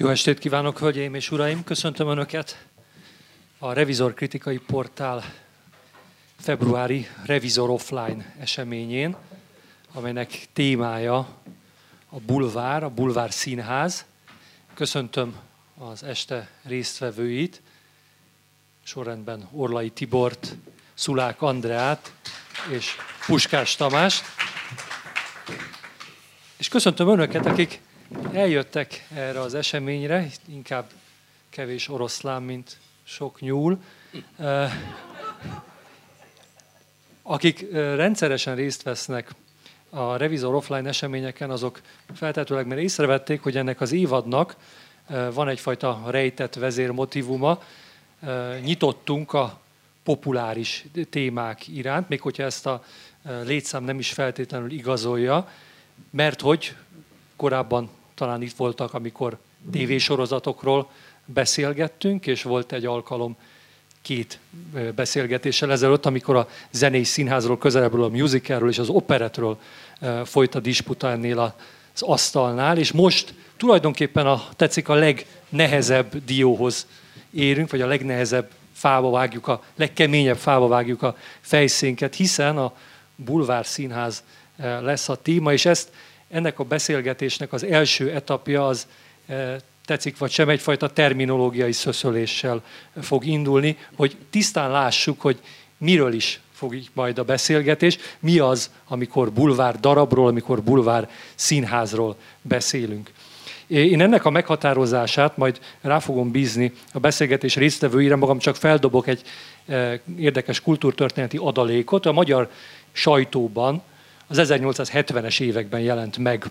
Jó estét kívánok, hölgyeim és uraim! Köszöntöm Önöket a Revizor Kritikai Portál februári Revizor Offline eseményén, amelynek témája a Bulvár Színház. Köszöntöm az este résztvevőit, sorrendben Orlai Tibort, Szulák Andreát és Puskás Tamást. És köszöntöm Önöket, akik eljöttek erre az eseményre, inkább kevés oroszlán, mint sok nyúl, akik rendszeresen részt vesznek a Revizor Offline eseményeken, azok feltétlenül, mert észrevették, hogy ennek az évadnak van egyfajta rejtett vezérmotívuma. Nyitottunk a populáris témák iránt, még hogyha ezt a létszám nem is feltétlenül igazolja, mert hogy korábban talán itt voltak, amikor tévésorozatokról beszélgettünk, és volt egy alkalom két beszélgetéssel ezelőtt, amikor a zenei színházról, közelebbről a musicalről és az operetről folyt a disputa ennél az asztalnál, és most tulajdonképpen tetszik a legnehezebb dióhoz érünk, vagy a legnehezebb fába vágjuk, a legkeményebb fába vágjuk a fejszénket, hiszen a Bulvár Színház lesz a téma, és ennek a beszélgetésnek az első etapja az tetszik vagy sem, egyfajta terminológiai szöszöléssel fog indulni, hogy tisztán lássuk, hogy miről is fog így majd a beszélgetés, mi az, amikor bulvár darabról, amikor bulvár színházról beszélünk. Én ennek a meghatározását majd rá fogom bízni a beszélgetés résztvevőire, magam csak feldobok egy érdekes kultúrtörténeti adalékot. A magyar sajtóban az 1870-es években jelent meg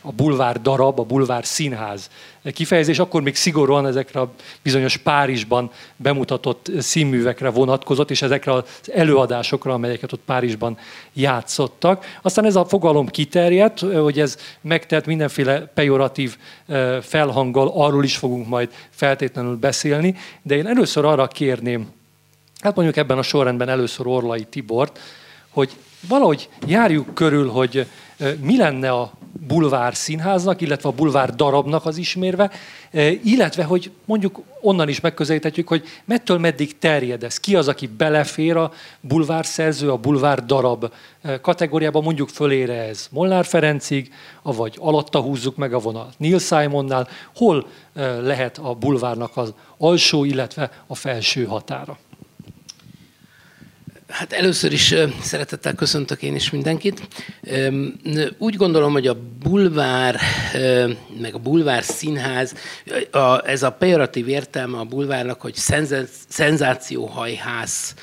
a bulvárdarab, a bulvárszínház kifejezés, akkor még szigorúan ezekre a bizonyos Párizsban bemutatott színművekre vonatkozott, és ezekre az előadásokra, amelyeket ott Párizsban játszottak. Aztán ez a fogalom kiterjedt, hogy ez megtelt mindenféle pejoratív felhanggal, arról is fogunk majd feltétlenül beszélni, de én először arra kérném, hát mondjuk ebben a sorrendben először Orlai Tibort, hogy valahogy járjuk körül, hogy mi lenne a bulvár színháznak, illetve a bulvár darabnak az ismérve, illetve, hogy mondjuk onnan is megközelíthetjük, hogy mettől meddig terjed ez. Ki az, aki belefér a bulvár szerző, a bulvár darab kategóriába, mondjuk fölére ez Molnár Ferencig, avagy alatta húzzuk meg a vonalat Neil Simonnál. Hol lehet a bulvárnak az alsó, illetve a felső határa? Hát először is szeretettel köszöntök én is mindenkit. Úgy gondolom, hogy a bulvár, meg a bulvár színház, ez a pejoratív értelme a bulvárnak, hogy szenzációhajház,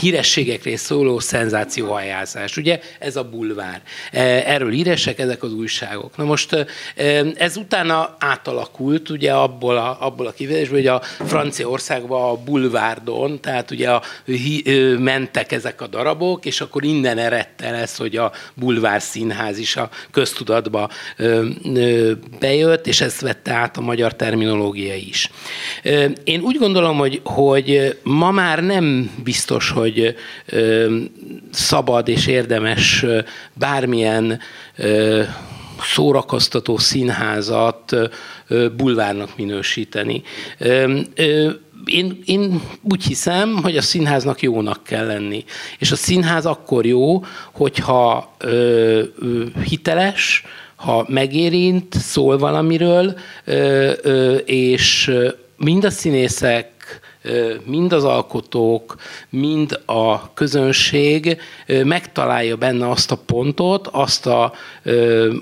hírességekről szóló szenzációhajhászás. Ugye ez a bulvár. Erről híresek ezek az újságok. Na most ez utána átalakult ugye abból a kivételésből, hogy a Franciaországban a bulvárdon, tehát ugye mentek ezek a darabok, és akkor innen eredt el ez, hogy a bulvár színház is a köztudatba bejött, és ezt vette át a magyar terminológia is. Én úgy gondolom, hogy ma már nem biztos, hogy szabad és érdemes bármilyen szórakoztató színházat bulvárnak minősíteni. Én úgy hiszem, hogy a színháznak jónak kell lenni. És a színház akkor jó, hogyha hiteles, ha megérint, szól valamiről, és mind a színészek, mind az alkotók, mind a közönség megtalálja benne azt a pontot,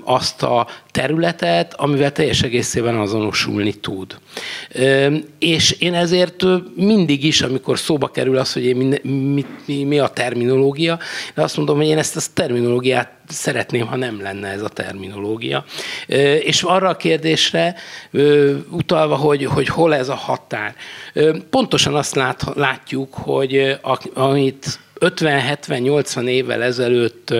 azt a területet, amivel teljes egészében azonosulni tud. És én ezért mindig is, amikor szóba kerül az, hogy mi a terminológia, de azt mondom, hogy én ezt a terminológiát szeretném, ha nem lenne ez a terminológia. És arra a kérdésre utalva, hogy hol ez a határ. Pontosan azt látjuk, hogy amit 50-70-80 évvel ezelőtt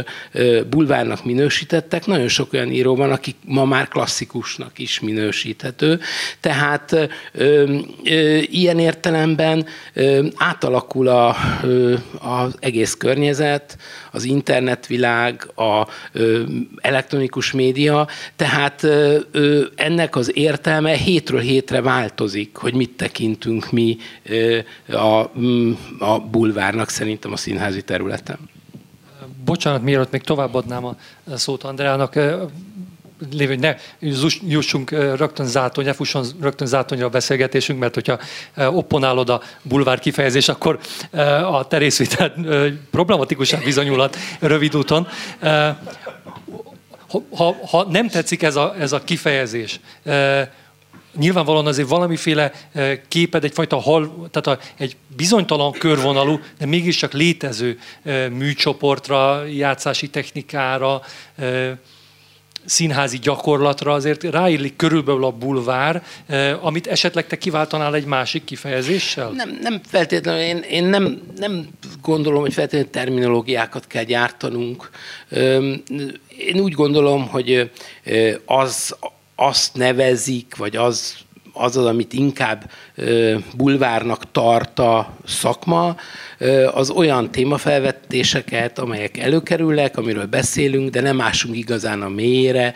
bulvárnak minősítettek, nagyon sok olyan író van, aki ma már klasszikusnak is minősíthető. Tehát ilyen értelemben átalakul az egész környezet, az internetvilág, az elektronikus média, tehát ennek az értelme hétről hétre változik, hogy mit tekintünk mi a bulvárnak szerintem a színházi területen. Bocsánat, mielőtt még továbbadnám a szót Andreának, lévő, hogy ne jussunk rögtön zátonyra, fusson rögtön zátonyra a beszélgetésünk, mert hogyha opponálod a bulvár kifejezés, akkor a te részvétel problematikusabb bizonyulhat rövid úton. Ha nem tetszik ez a kifejezés, nyilvánvalóan azért valamiféle képed, egyfajta egy bizonytalan körvonalú, de mégiscsak létező műcsoportra, játszási technikára, színházi gyakorlatra azért ráillik körülbelül a bulvár, amit esetleg te kiváltanál egy másik kifejezéssel? Nem feltétlenül. Én nem gondolom, hogy feltétlenül terminológiákat kell gyártanunk. Én úgy gondolom, hogy azt nevezik, vagy az, amit inkább bulvárnak tart a szakma, az olyan témafelvetéseket, amelyek előkerülnek, amiről beszélünk, de nem ásunk igazán a mélyére,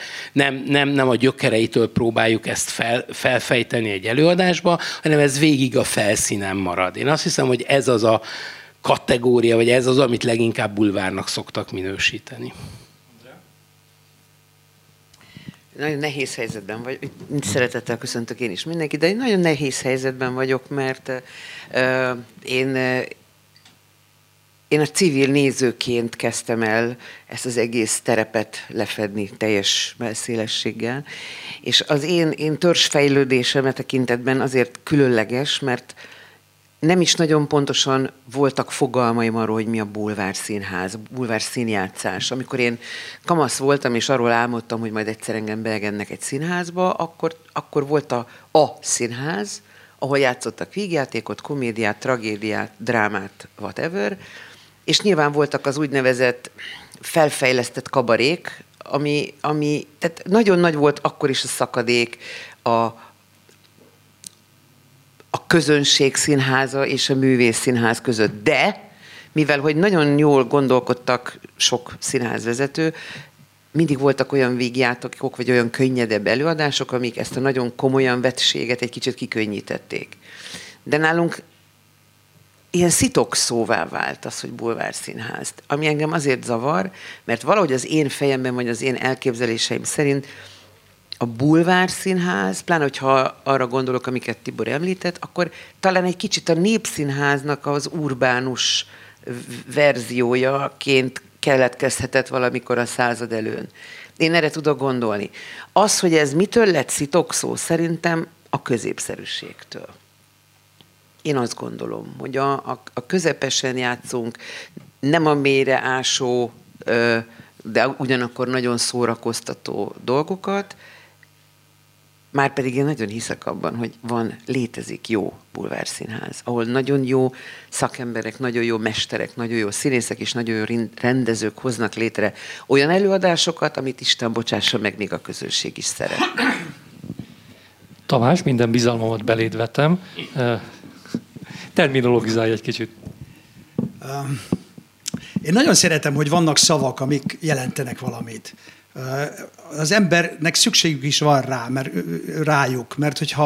nem a gyökereitől próbáljuk ezt felfejteni egy előadásba, hanem ez végig a felszínen marad. Én azt hiszem, hogy ez az a kategória, vagy ez az, amit leginkább bulvárnak szoktak minősíteni. Nagyon nehéz helyzetben vagyok, szeretettel köszöntök én is mindenkit, de nagyon nehéz helyzetben vagyok, mert én a civil nézőként kezdtem el ezt az egész terepet lefedni teljes szélességgel, és az én törzsfejlődésem e tekintetben azért különleges, mert nem is nagyon pontosan voltak fogalmaim arról, hogy mi a bulvárszínház, bulvárszínjátszás. Amikor én kamasz voltam, és arról álmodtam, hogy majd egyszer engem beengednek egy színházba, akkor volt a színház, ahol játszottak vígjátékot, komédiát, tragédiát, drámát, whatever. És nyilván voltak az úgynevezett felfejlesztett kabarék, ami tehát nagyon nagy volt akkor is a szakadék, a közönség színháza és a művész színház között. De, mivel hogy nagyon jól gondolkodtak sok színházvezető, mindig voltak olyan végjátékok, vagy olyan könnyedebb előadások, amik ezt a nagyon komolyan vettséget egy kicsit kikönnyítették. De nálunk ilyen szitokszóvá vált az, hogy bulvárszínház. Ami engem azért zavar, mert valahogy az én fejemben, vagy az én elképzeléseim szerint a bulvárszínház, pláne hogyha arra gondolok, amiket Tibor említett, akkor talán egy kicsit a népszínháznak az urbánus verziójaként keletkezhetett valamikor a század előn. Én erre tudok gondolni. Az, hogy ez mitől lett szitokszó, szerintem a középszerűségtől. Én azt gondolom, hogy a közepesen játszunk, nem a mélyre ásó, de ugyanakkor nagyon szórakoztató dolgokat, márpedig én nagyon hiszek abban, hogy létezik jó bulvárszínház, ahol nagyon jó szakemberek, nagyon jó mesterek, nagyon jó színészek és nagyon jó rendezők hoznak létre olyan előadásokat, amit Isten bocsássa meg, még a közönség is szeret. Tamás, minden bizalmamat beléd vetem. Terminologizálj egy kicsit. Én nagyon szeretem, hogy vannak szavak, amik jelentenek valamit. Az embernek szükségük is van rájuk, mert hogyha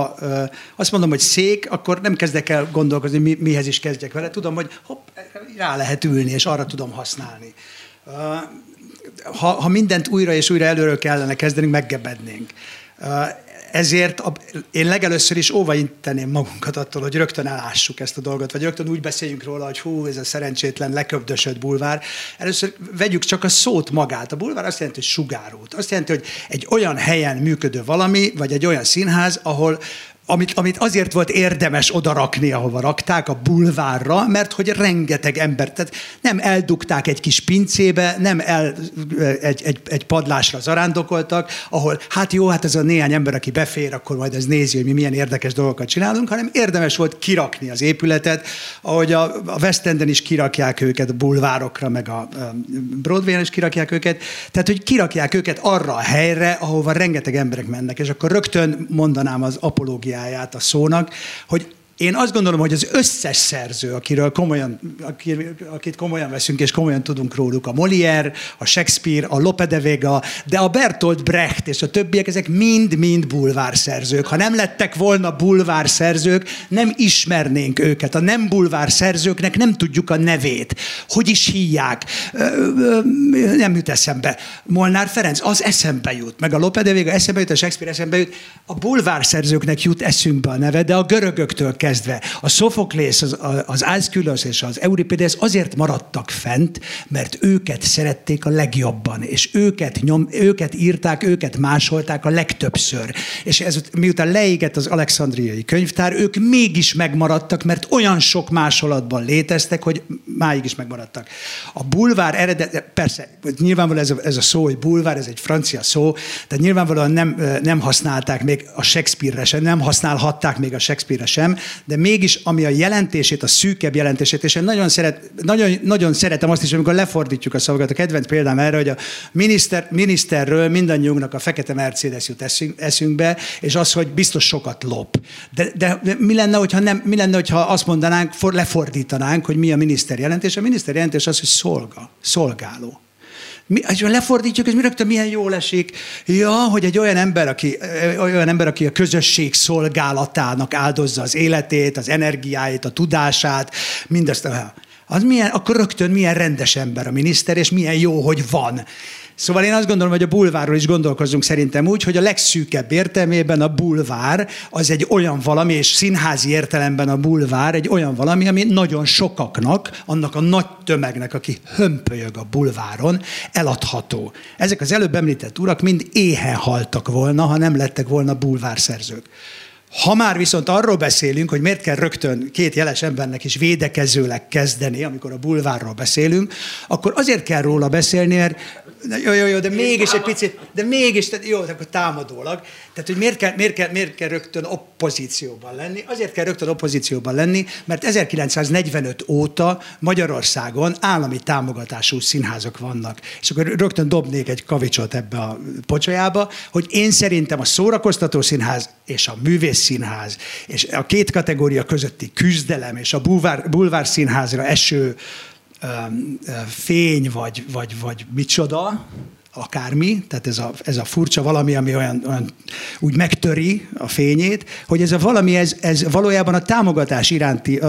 azt mondom, hogy szék, akkor nem kezdek el gondolkozni, mihez is kezdjek vele. Tudom, hogy hopp, rá lehet ülni, és arra tudom használni. Ha mindent újra és újra előről kellene kezdenünk, meggebednénk. Ezért én legelőször is óvainteném magunkat attól, hogy rögtön elássuk ezt a dolgot, vagy rögtön úgy beszéljünk róla, hogy hú, ez a szerencsétlen, leköbdösött bulvár. Először vegyük csak a szót magát. A bulvár azt jelenti, hogy sugárút. Azt jelenti, hogy egy olyan helyen működő valami, vagy egy olyan színház, ahol amit azért volt érdemes odarakni, ahova rakták, a bulvárra, mert hogy rengeteg ember, tehát nem eldugták egy kis pincébe, nem egy padlásra zarándokoltak, ahol hát jó, hát ez a néhány ember, aki befér, akkor majd ez nézi, hogy mi milyen érdekes dolgokat csinálunk, hanem érdemes volt kirakni az épületet, ahogy a West Enden is kirakják őket, a bulvárokra, meg a Broadwayen is kirakják őket, tehát hogy kirakják őket arra a helyre, ahova rengeteg emberek mennek, és akkor rögtön mondanám az apológiát a szónak, hogy én azt gondolom, hogy az összes szerző, akit komolyan veszünk és komolyan tudunk róluk, a Molière, a Shakespeare, a Lope de Véga, de a Bertolt Brecht és a többiek, ezek mind-mind bulvárszerzők. Ha nem lettek volna bulvárszerzők, nem ismernénk őket. A nem bulvárszerzőknek nem tudjuk a nevét. Hogy is hívják? Nem jut eszembe. Molnár Ferenc, az eszembe jut. Meg a Lope de Véga eszembe jut, a Shakespeare eszembe jut. A bulvárszerzőknek jut eszünkbe a neve, de a görögöktől kezdve. A Sophoklész, az Ászkülosz és az Euripidész azért maradtak fent, mert őket szerették a legjobban, és őket írták, őket másolták a legtöbbször. És miután leégett az alexandriai könyvtár, ők mégis megmaradtak, mert olyan sok másolatban léteztek, hogy máig is megmaradtak. A bulvár eredet, persze, nyilvánvalóan ez a szó, hogy bulvár, ez egy francia szó, de nyilvánvalóan nem használták még a Shakespeare-re sem, nem használhatták még a Shakespeare-re sem, de mégis, ami a jelentését, a szűkebb jelentését, és én nagyon szeretem azt is, amikor lefordítjuk a szavakat. A kedvenc példám erre, hogy a miniszterről mindannyiunknak a fekete Mercedes jut eszünkbe, és az, hogy biztos sokat lop. De mi lenne, hogyha azt mondanánk, lefordítanánk, hogy mi a miniszter jelentés? A miniszter jelentés az, hogy szolgáló. És lefordítjuk, és mi rögtön milyen jól esik. Ja, hogy egy olyan ember, aki a közösség szolgálatának áldozza az életét, az energiáit, a tudását, mindezt. Akkor rögtön milyen rendes ember a miniszter, és milyen jó, hogy van. Szóval én azt gondolom, hogy a bulvárról is gondolkozzunk szerintem úgy, hogy a legszűkebb értelmében a bulvár az egy olyan valami, és színházi értelemben a bulvár egy olyan valami, ami nagyon sokaknak, annak a nagy tömegnek, aki hömpölyög a bulváron, eladható. Ezek az előbb említett urak mind éhen haltak volna, ha nem lettek volna bulvárszerzők. Ha már viszont arról beszélünk, hogy miért kell rögtön két jeles embernek is védekezőleg kezdeni, amikor a bulvárról beszélünk, akkor azért kell róla beszélni, mert jó, de mégis egy picit, jó, akkor támadólag. Tehát, hogy miért kell rögtön opozícióban lenni? Azért kell rögtön opozícióban lenni, mert 1945 óta Magyarországon állami támogatású színházak vannak. És akkor rögtön dobnék egy kavicsot ebbe a pocsolyába, hogy én szerintem a szórakoztató színház és a művészszínház és a két kategória közötti küzdelem és a bulvár színházra eső fény, vagy micsoda, akármi, tehát ez a furcsa valami, ami olyan úgy megtöri a fényét, hogy ez a valami, ez valójában a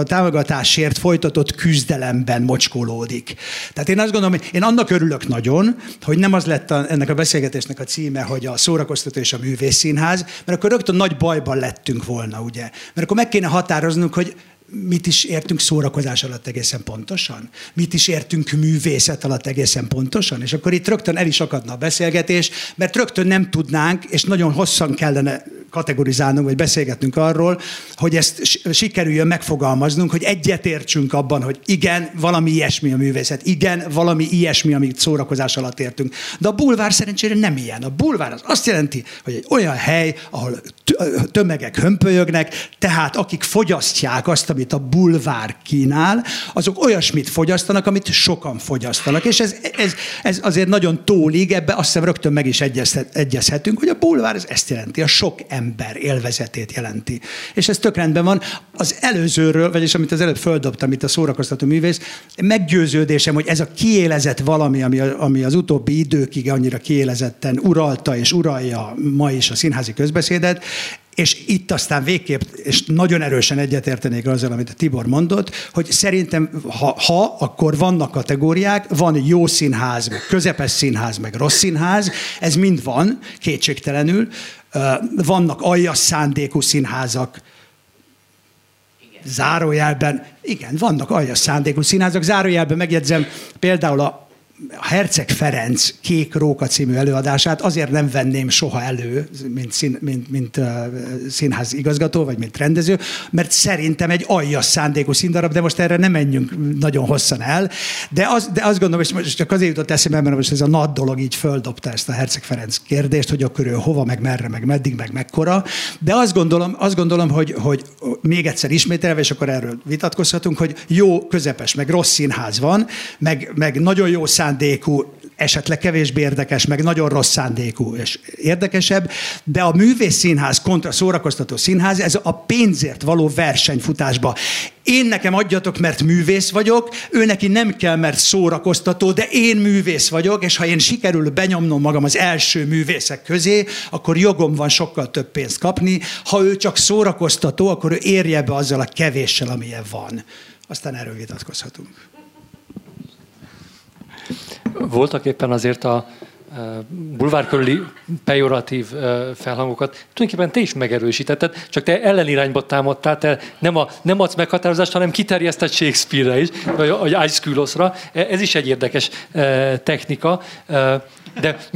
támogatásért folytatott küzdelemben mocskolódik. Tehát én azt gondolom, hogy én annak örülök nagyon, hogy nem az lett ennek a beszélgetésnek a címe, hogy a szórakoztató és a művészszínház, mert akkor rögtön nagy bajban lettünk volna, ugye? Mert akkor meg kéne határoznunk, hogy mit is értünk szórakozás alatt egészen pontosan? Mit is értünk művészet alatt egészen pontosan? És akkor itt rögtön el is akadna a beszélgetés, mert rögtön nem tudnánk, és nagyon hosszan kellene kategorizálnunk, vagy beszélgetnünk arról, hogy ezt sikerüljön megfogalmaznunk, hogy egyetértsünk abban, hogy igen, valami ilyesmi a művészet, igen, valami ilyesmi, amit szórakozás alatt értünk. De a bulvár szerencsére nem ilyen. A bulvár az azt jelenti, hogy egy olyan hely, ahol tömegek hömpölyögnek, tehát akik fogyasztják azt, amit a bulvár kínál, azok olyasmit fogyasztanak, amit sokan fogyasztanak. És ez azért nagyon tólig, ebbe azt hiszem rögtön meg is egyezhetünk, hogy a bulvár ez ezt jelenti, a sok ember élvezetét jelenti. És ez tök rendben van. Az előzőről, vagyis amit az előbb földobtam, itt a szórakoztató művész, meggyőződésem, hogy ez a kiélezett valami, ami az utóbbi időkig annyira kiélezetten uralta és uralja ma is a színházi közbeszédet, és itt aztán végképp, és nagyon erősen egyetértenék azzal, amit a Tibor mondott, hogy szerintem, ha akkor vannak kategóriák, van jó színház, meg közepes színház, meg rossz színház, ez mind van, kétségtelenül, vannak aljas szándékú színházak, zárójelben, igen, vannak aljas szándékú színházak, zárójelben megjegyzem, például a Herczeg Ferenc Kék róka című előadását azért nem venném soha elő, mint színház igazgató, vagy mint rendező, mert szerintem egy aljas szándékú színdarab, de most erre nem menjünk nagyon hosszan el. De azt gondolom, és most csak azért jutott eszembe, mert most ez a nagy dolog így földobta ezt a Herczeg Ferenc kérdést, hogy akkor ő hova, meg merre, meg meddig, meg mekkora. De azt gondolom hogy még egyszer ismételve, és akkor erről vitatkozhatunk, hogy jó, közepes, meg rossz színház van, meg nagyon jó szándékú, esetleg kevésbé érdekes, meg nagyon rossz szándékú és érdekesebb, de a művészszínház kontra szórakoztató színház, ez a pénzért való versenyfutásba. Én nekem adjatok, mert művész vagyok, ő neki nem kell, mert szórakoztató, de én művész vagyok, és ha én sikerül benyomnom magam az első művészek közé, akkor jogom van sokkal több pénzt kapni. Ha ő csak szórakoztató, akkor ő érje be azzal a kevéssel, amilyen van. Aztán erről vitatkozhatunk. Voltak éppen azért a bulvár körüli pejoratív felhangokat tulajdonképpen te is megerősítetted, csak te ellenirányba támadtál, te nem adsz meghatározást, hanem kiterjeszted Shakespeare-re is, vagy Aeschylosra. Ez is egy érdekes technika, de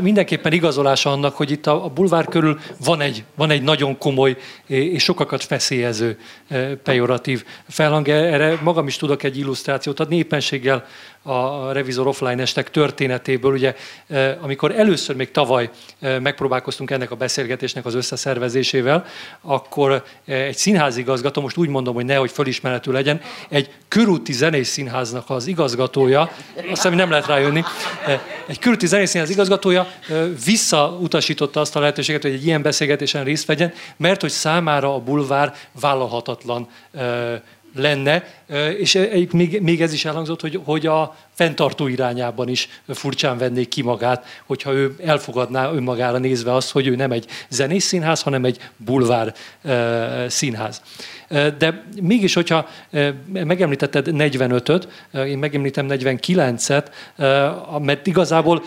mindenképpen igazolása annak, hogy itt a bulvár körül van egy nagyon komoly és sokakat feszélyező pejoratív felhang. Erre magam is tudok egy illusztrációt adni, éppenséggel a Revizor Offline estek történetéből, ugye, amikor először még tavaly megpróbálkoztunk ennek a beszélgetésnek az összeszervezésével, akkor egy színházigazgató, most úgy mondom, hogy nehogy fölismeretű legyen, egy körúti zenészszínháznak az igazgatója, azt hiszem, nem lehet rájönni, egy körúti zenészszínház igazgatója visszautasította azt a lehetőséget, hogy egy ilyen beszélgetésen részt vegyen, mert hogy számára a bulvár vállalhatatlan lenne, és még ez is elhangzott, hogy a fenntartó irányában is furcsán vennék ki magát, hogyha ő elfogadná önmagára nézve azt, hogy ő nem egy zenészszínház, hanem egy bulvár színház. De mégis, hogyha megemlítetted 45-öt, én megemlítem 49-et, mert igazából,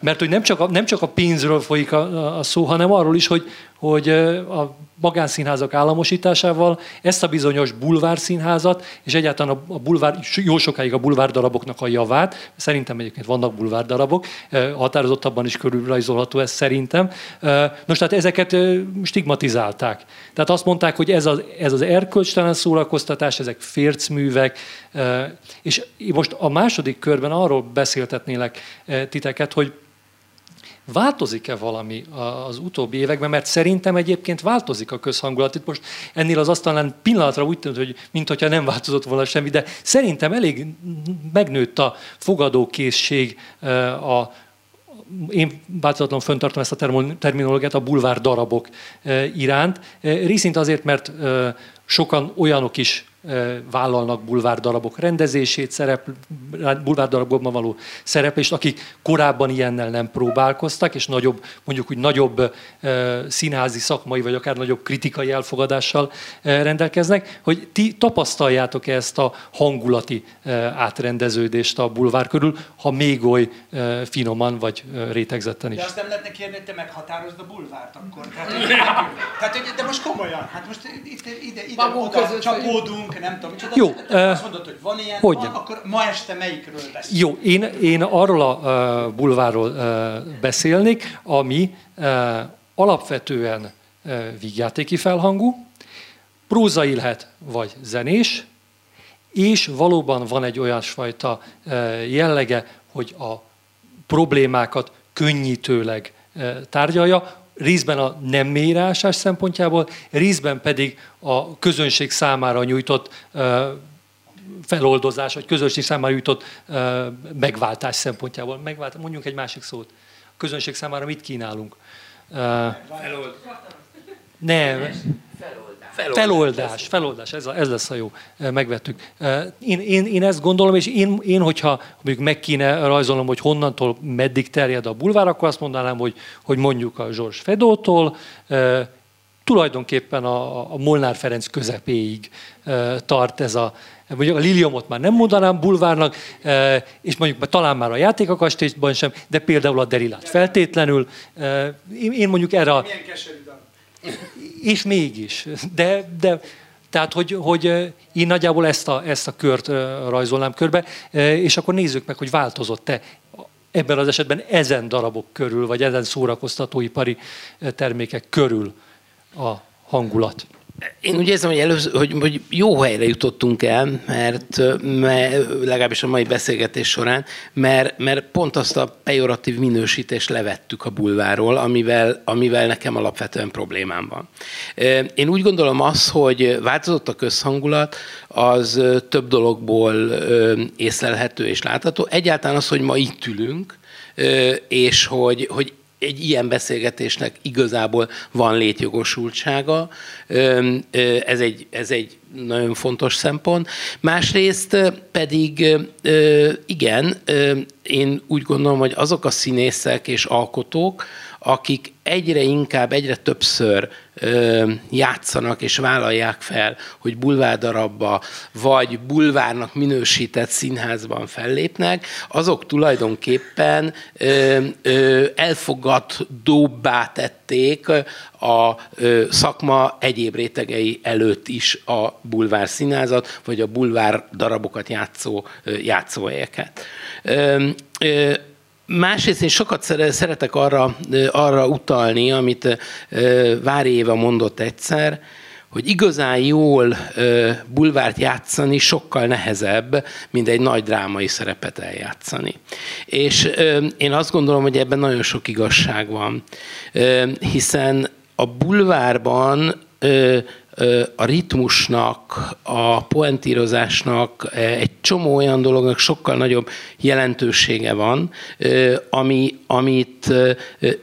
mert hogy nem csak a pénzről folyik a szó, hanem arról is, hogy a magánszínházak államosításával ezt a bizonyos bulvárszínházat, és egyáltalán a bulvár, jó sokáig a bulvárdaraboknak a javát, szerintem egyébként vannak bulvárdarabok, határozottabban is körülrajzolható ez szerintem. Nos, tehát ezeket stigmatizálták. Tehát azt mondták, hogy ez az erkölcstelen szórakoztatás, ezek fércművek, és most a második körben arról beszéltetnélek titeket, hogy változik-e valami az utóbbi években, mert szerintem egyébként változik a közhangulat. Itt most ennél az asztalán pillanatra úgy tűnt, hogy mintha nem változott volna semmi, de szerintem elég megnőtt a fogadókészség, én változatlanul fenntartom ezt a terminológiát, a bulvárdarabok iránt. Részint azért, mert sokan olyanok is vállalnak bulvárdarabok rendezését, bulvárdarabokban való szereplést, akik korábban ilyennel nem próbálkoztak, és nagyobb, mondjuk úgy nagyobb színházi szakmai, vagy akár nagyobb kritikai elfogadással rendelkeznek, hogy ti tapasztaljátok ezt a hangulati átrendeződést a bulvár körül, ha még oly finoman, vagy rétegzetten is. De azt nem lehetne kérni, hogy te meghatározd a bulvárt akkor. De most komolyan, hát most ide oda csapódunk, nem tudom, micsoda. Jó, azt mondod, hogy van ilyen, akkor ma este melyikről beszélünk? Jó, én arról a bulvárról beszélnék, ami alapvetően vígjátéki felhangú, prózai lehet, vagy zenés, és valóban van egy olyasfajta jellege, hogy a problémákat könnyítőleg tárgyalja, részben a nem mélyreásás szempontjából, részben pedig a közönség számára nyújtott feloldozás, vagy közönség számára nyújtott megváltás szempontjából. Mondjunk egy másik szót. A közönség számára mit kínálunk? Feloldás. Ez lesz a jó. Megvettük. Én ezt gondolom, és én hogyha mondjuk meg kéne rajzolnom, hogy honnantól meddig terjed a bulvár, akkor azt mondanám, hogy mondjuk a Zsorsfedótól tulajdonképpen a Molnár Ferenc közepéig tart ez a... Mondjuk a Liliomot már nem mondanám bulvárnak, és mondjuk talán már a Játék a kastélyban sem, de például a Derilát feltétlenül. Én mondjuk erre a... És mégis, de Tehát, hogy én nagyjából ezt a kört rajzolnám körbe, és akkor nézzük meg, hogy változott-e ebben az esetben ezen darabok körül, vagy ezen szórakoztatóipari termékek körül a hangulat. Én úgy érzem, hogy, hogy jó helyre jutottunk el, mert legalábbis a mai beszélgetés során, mert pont azt a pejoratív minősítést levettük a bulvárról, amivel nekem alapvetően problémám van. Én úgy gondolom azt, hogy változott a közhangulat, az több dologból észlelhető és látható. Egyáltalán az, hogy ma itt ülünk, és hogy egy ilyen beszélgetésnek igazából van létjogosultsága. Ez egy nagyon fontos szempont. Másrészt pedig igen, én úgy gondolom, hogy azok a színészek és alkotók, akik egyre inkább, egyre többször játszanak és vállalják fel, hogy bulvárdarabba vagy bulvárnak minősített színházban fellépnek, azok tulajdonképpen elfogadóbbá tették a szakma egyéb rétegei előtt is a bulvár színházat, vagy a bulvár darabokat játszó játszóhelyeket. Másrészt én sokat szeretek arra utalni, amit Vári Éva mondott egyszer, hogy igazán jól bulvárt játszani sokkal nehezebb, mint egy nagy drámai szerepet eljátszani. És én azt gondolom, hogy ebben nagyon sok igazság van, hiszen a bulvárban a ritmusnak, a poentírozásnak, egy csomó olyan dolognak sokkal nagyobb jelentősége van, amit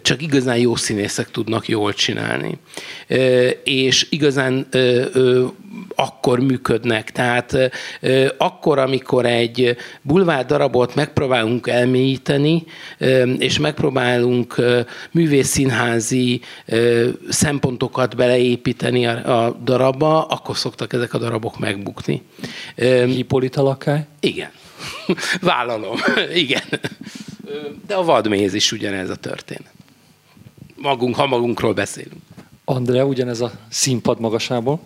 csak igazán jó színészek tudnak jól csinálni. És igazán akkor működnek. Tehát akkor, amikor egy bulvár darabot megpróbálunk elmélyíteni, és megpróbálunk művészszínházi szempontokat beleépíteni a darabba, akkor szoktak ezek a darabok megbukni. Hipolit a lakáj? Igen. Vállalom. Igen. De a vadméz is ugyanez a történet. Ha magunkról beszélünk. Andrea, ugyanez a színpad magasából.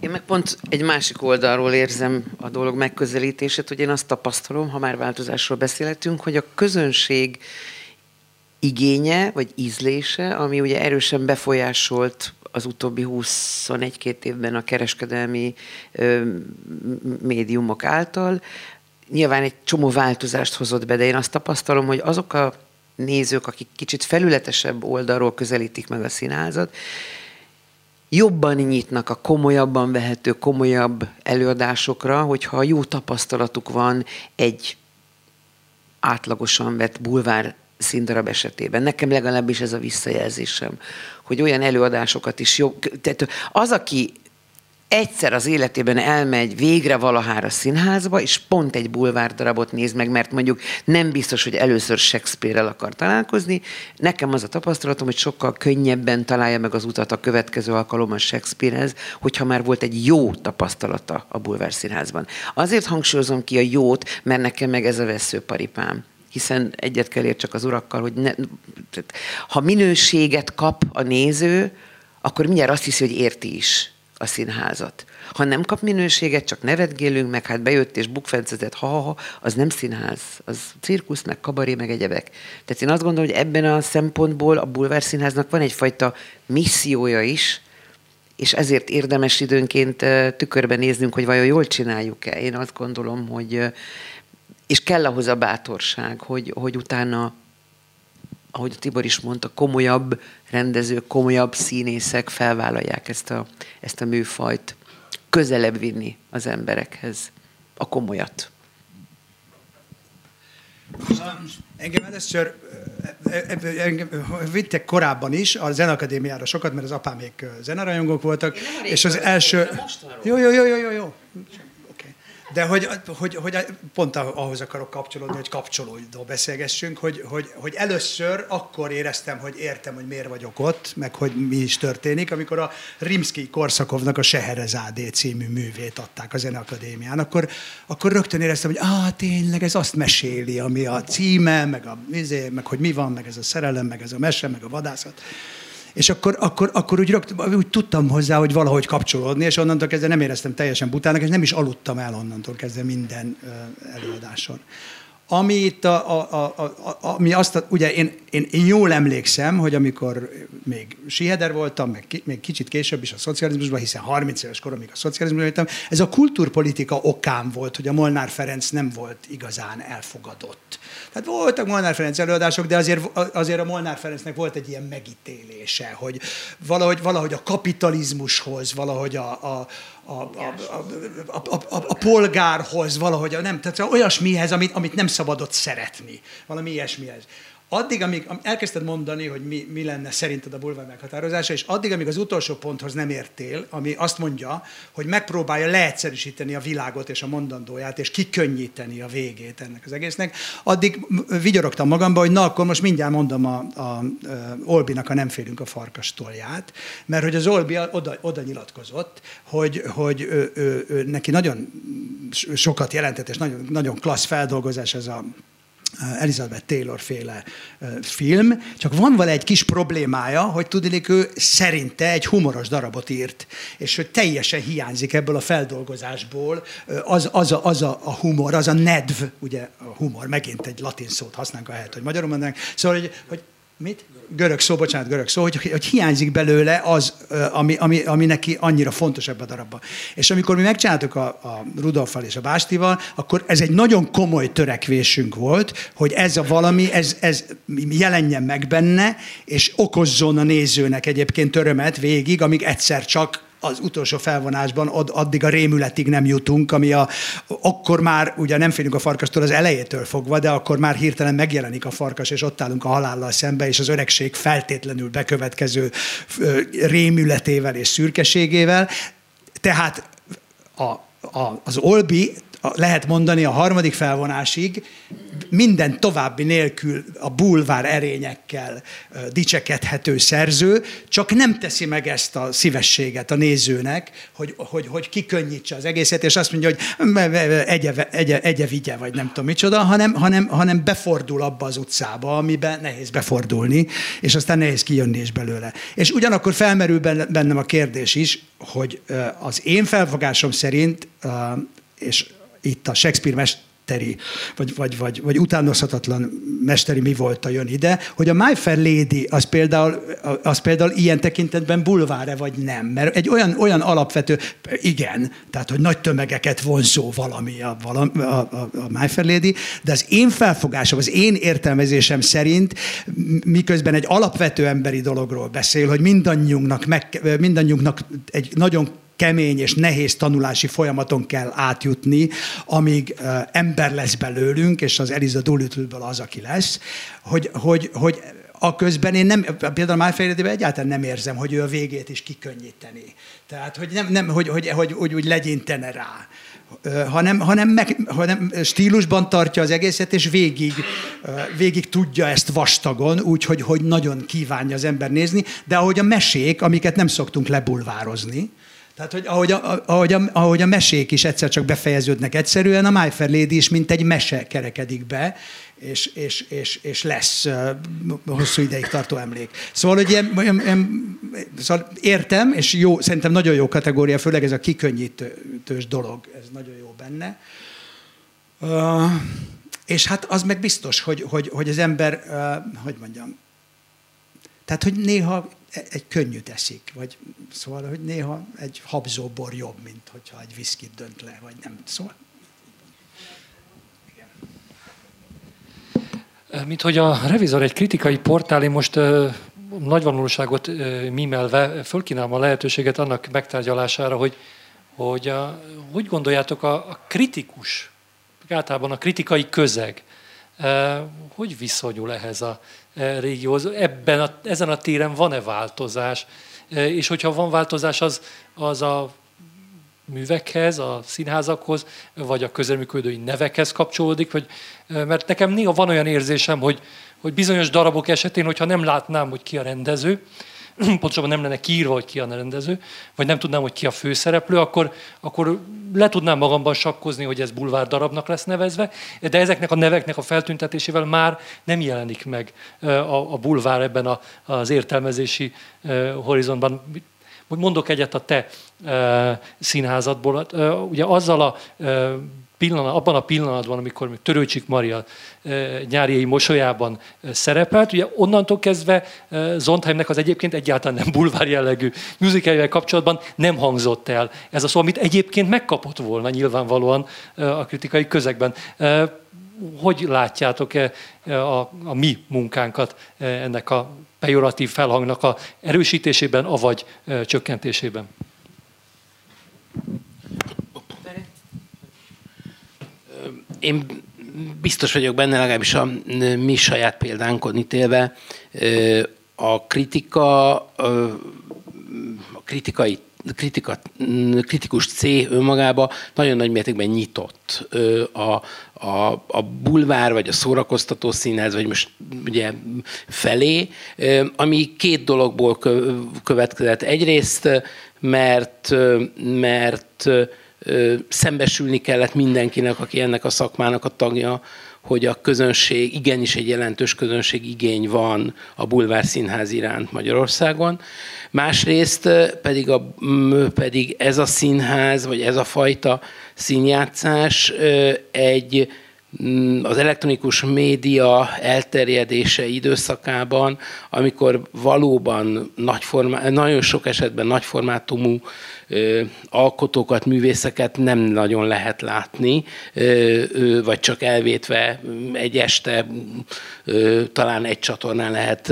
Én meg pont egy másik oldalról érzem a dolog megközelítését, hogy én azt tapasztalom, ha már változásról beszélhetünk, hogy a közönség igénye, vagy ízlése, ami ugye erősen befolyásolt az utóbbi 21-22 évben a kereskedelmi médiumok által, nyilván egy csomó változást hozott be, de én azt tapasztalom, hogy azok a nézők, akik kicsit felületesebb oldalról közelítik meg a színházat, jobban nyitnak a komolyabban vehető, komolyabb előadásokra, hogyha jó tapasztalatuk van egy átlagosan vett bulvár színdarab esetében. Nekem legalábbis ez a visszajelzésem, hogy olyan előadásokat is jó... Tehát az, aki egyszer az életében elmegy végre valahára színházba, és pont egy bulvárdarabot néz meg, mert mondjuk nem biztos, hogy először Shakespeare-rel akar találkozni. Nekem az a tapasztalatom, hogy sokkal könnyebben találja meg az utat a következő alkalommal Shakespeare-hez, hogyha már volt egy jó tapasztalata a bulvárszínházban. Azért hangsúlyozom ki a jót, mert nekem meg ez a vesszőparipám. Hiszen egyet kell értsek az urakkal, hogy ha minőséget kap a néző, akkor mindjárt azt hiszi, hogy érti is a színházat. Ha nem kap minőséget, csak nevetgélünk, meg hát bejött és bukfencezett, az nem színház, az cirkusz, meg kabaré, meg egyebek. Tehát én azt gondolom, hogy ebben a szempontból a bulvárszínháznak van egyfajta missziója is, és ezért érdemes időnként tükörbe néznünk, hogy vajon jól csináljuk-e. Én azt gondolom, hogy... És kell ahhoz a bátorság, hogy utána, ahogy Tibor is mondta, komolyabb rendezők, komolyabb színészek felvállalják ezt a műfajt. Közelebb vinni az emberekhez a komolyat. Engem először vittek korábban is a Zeneakadémiára sokat, mert az apámék zenerajongók voltak. És az első... Jó. De hogy pont ahhoz akarok kapcsolódni, hogy kapcsolódó beszélgessünk, hogy először akkor éreztem, hogy értem, hogy miért vagyok ott, meg hogy mi is történik, amikor a Rimszkij-Korszakovnak a Seherezádé című művét adták a Zeneakadémián, akkor rögtön éreztem, hogy tényleg ez azt meséli, ami a címe, meg hogy mi van, meg ez a szerelem, meg ez a mese, meg a vadászat. És akkor úgy tudtam hozzá, hogy valahogy kapcsolódni, és onnantól kezdve nem éreztem teljesen butának, és nem is aludtam el onnantól kezdve minden előadáson. Ugye én jól emlékszem, hogy amikor még síheder voltam, még kicsit később is a szocializmusban, hiszen 30 éves koromig a szocializmusban voltam, ez a kultúrpolitika okán volt, hogy a Molnár Ferenc nem volt igazán elfogadott. Tehát voltak Molnár Ferenc előadások, de azért a Molnár Ferencnek volt egy ilyen megítélése, hogy valahogy a kapitalizmushoz, valahogy a polgárhoz, valahogy nem, tehát olyasmihez, amit nem szabadott szeretni, valami ilyesmihez. Addig, amíg elkezdted mondani, hogy mi lenne szerinted a bulvár meghatározása, és addig, amíg az utolsó ponthoz nem értél, ami azt mondja, hogy megpróbálja leegyszerűsíteni a világot és a mondandóját, és kikönnyíteni a végét ennek az egésznek, addig vigyorogtam magamba, hogy na, akkor most mindjárt mondom a Olbinak a Nem félünk a farkastolját, mert hogy az Olbi oda nyilatkozott, hogy ő neki nagyon sokat jelentett, és nagyon, nagyon klassz feldolgozás ez a Elizabeth Taylor-féle film, csak van vele egy kis problémája, hogy tudnék, ő szerinte egy humoros darabot írt, és hogy teljesen hiányzik ebből a feldolgozásból az a humor, az a nedv, ugye a humor, megint egy latin szót használunk ahelyett, hogy magyarul mondanánk, szóval, hogy mit? Görög szó, hogy hiányzik belőle az, ami neki annyira fontos ebben a darabban. És amikor mi megcsináltuk a Rudolffal és a Bástival, akkor ez egy nagyon komoly törekvésünk volt, hogy ez a valami, ez jelenjen meg benne, és okozzon a nézőnek egyébként örömet végig, amíg egyszer csak az utolsó felvonásban addig a rémületig nem jutunk, ami akkor már ugye nem félünk a farkastól az elejétől fogva, de akkor már hirtelen megjelenik a farkas, és ott állunk a halállal szembe, és az öregség feltétlenül bekövetkező rémületével és szürkeségével. Tehát az Olbi, lehet mondani, a harmadik felvonásig minden további nélkül a bulvár erényekkel dicsekedhető szerző, csak nem teszi meg ezt a szívességet a nézőnek, hogy kikönnyítse az egészet, és azt mondja, hogy egye vigye, vagy nem tudom micsoda, hanem befordul abba az utcába, amiben nehéz befordulni, és aztán nehéz kijönni is belőle. És ugyanakkor felmerül bennem a kérdés is, hogy az én felfogásom szerint, és itt a Shakespeare mesteri, vagy utánozhatatlan mesteri mi volt a jön ide, hogy a My Fair Lady az például ilyen tekintetben bulvár-e vagy nem. Mert egy olyan alapvető, igen, tehát hogy nagy tömegeket vonzó valami a My Fair Lady, de az én felfogásom, az én értelmezésem szerint, miközben egy alapvető emberi dologról beszél, hogy mindannyiunknak egy nagyon kemény és nehéz tanulási folyamaton kell átjutni, amíg ember lesz belőlünk, és az Eliza Doolittle-ből az, aki lesz, hogy aközben én nem, például már fejlődében egyáltalán nem érzem, hogy ő a végét is kikönnyíteni. Tehát, hogy nem hogy úgy legyintene rá, hanem stílusban tartja az egészet, és végig tudja ezt vastagon, úgyhogy hogy nagyon kívánja az ember nézni, de ahogy a mesék, amiket nem szoktunk lebulvározni, tehát, hogy ahogy a mesék is egyszer csak befejeződnek egyszerűen, a My Fair Lady is mint egy mese kerekedik be, és lesz hosszú ideig tartó emlék. Szóval, hogy szóval értem, és jó, szerintem nagyon jó kategória, főleg ez a kikönnyítős dolog, ez nagyon jó benne. És hát az meg biztos, hogy az ember, hogy mondjam, tehát, hogy néha egy könnyűt eszik, vagy szóval, hogy néha egy habzóbor jobb, mint hogyha egy viszkit dönt le, vagy nem. Szóval. Igen. Mint hogy a Revizor egy kritikai portál, most nagyvonalúságot mímelve fölkínálom a lehetőséget annak megtárgyalására, hogy gondoljátok a kritikus, általában a kritikai közeg, hogy viszonyul ehhez a régióhoz? Ezen a téren van-e változás? És hogyha van változás, az a művekhez, a színházakhoz, vagy a közreműködői nevekhez kapcsolódik? Mert nekem néha van olyan érzésem, hogy bizonyos darabok esetén, hogyha nem látnám, hogy ki a rendező, pontosabban nem lenne kiírva, hogy ki a rendező, vagy nem tudnám, hogy ki a főszereplő, akkor le tudnám magamban sakkozni, hogy ez bulvárdarabnak lesz nevezve, de ezeknek a neveknek a feltüntetésével már nem jelenik meg a bulvár ebben az értelmezési horizontban. Mondok egyet a te színházadból. Ugye abban a pillanatban, amikor még Törőcsik Maria Nyári éj mosolyában szerepelt, ugye onnantól kezdve Zondheimnek az egyébként egyáltalán nem bulvár jellegű musicalvel kapcsolatban nem hangzott el ez a szó, amit egyébként megkapott volna nyilvánvalóan a kritikai közegben. Hogy látjátok-e a mi munkánkat ennek a pejoratív felhangnak a erősítésében, avagy csökkentésében? Én biztos vagyok benne, legalábbis a mi saját példánkon ítélve, a kritikus céh önmagában nagyon nagy mértékben nyitott a bulvár, vagy a szórakoztató színház, vagy most ugye felé, ami két dologból következett. Egyrészt, mert szembesülni kellett mindenkinek, aki ennek a szakmának a tagja, hogy a közönség, igenis egy jelentős közönség igény van a bulvár színház iránt Magyarországon. Másrészt pedig ez a színház, vagy ez a fajta színjátszás az elektronikus média elterjedése időszakában, amikor valóban nagyon sok esetben nagyformátumú alkotókat, művészeket nem nagyon lehet látni, vagy csak elvétve egy este talán egy csatornán lehet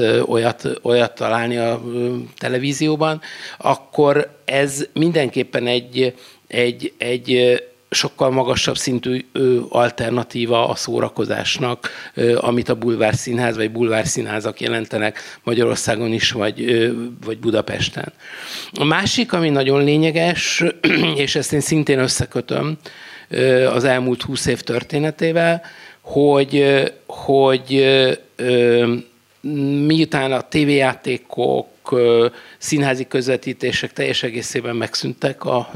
olyat találni a televízióban, akkor ez mindenképpen egy sokkal magasabb szintű alternatíva a szórakozásnak, amit a bulvárszínház vagy bulvárszínházak jelentenek Magyarországon is, vagy Budapesten. A másik, ami nagyon lényeges, és ezt én szintén összekötöm az elmúlt 20 év történetével, hogy miután a tévéjátékok, színházi közvetítések teljes egészében megszűntek a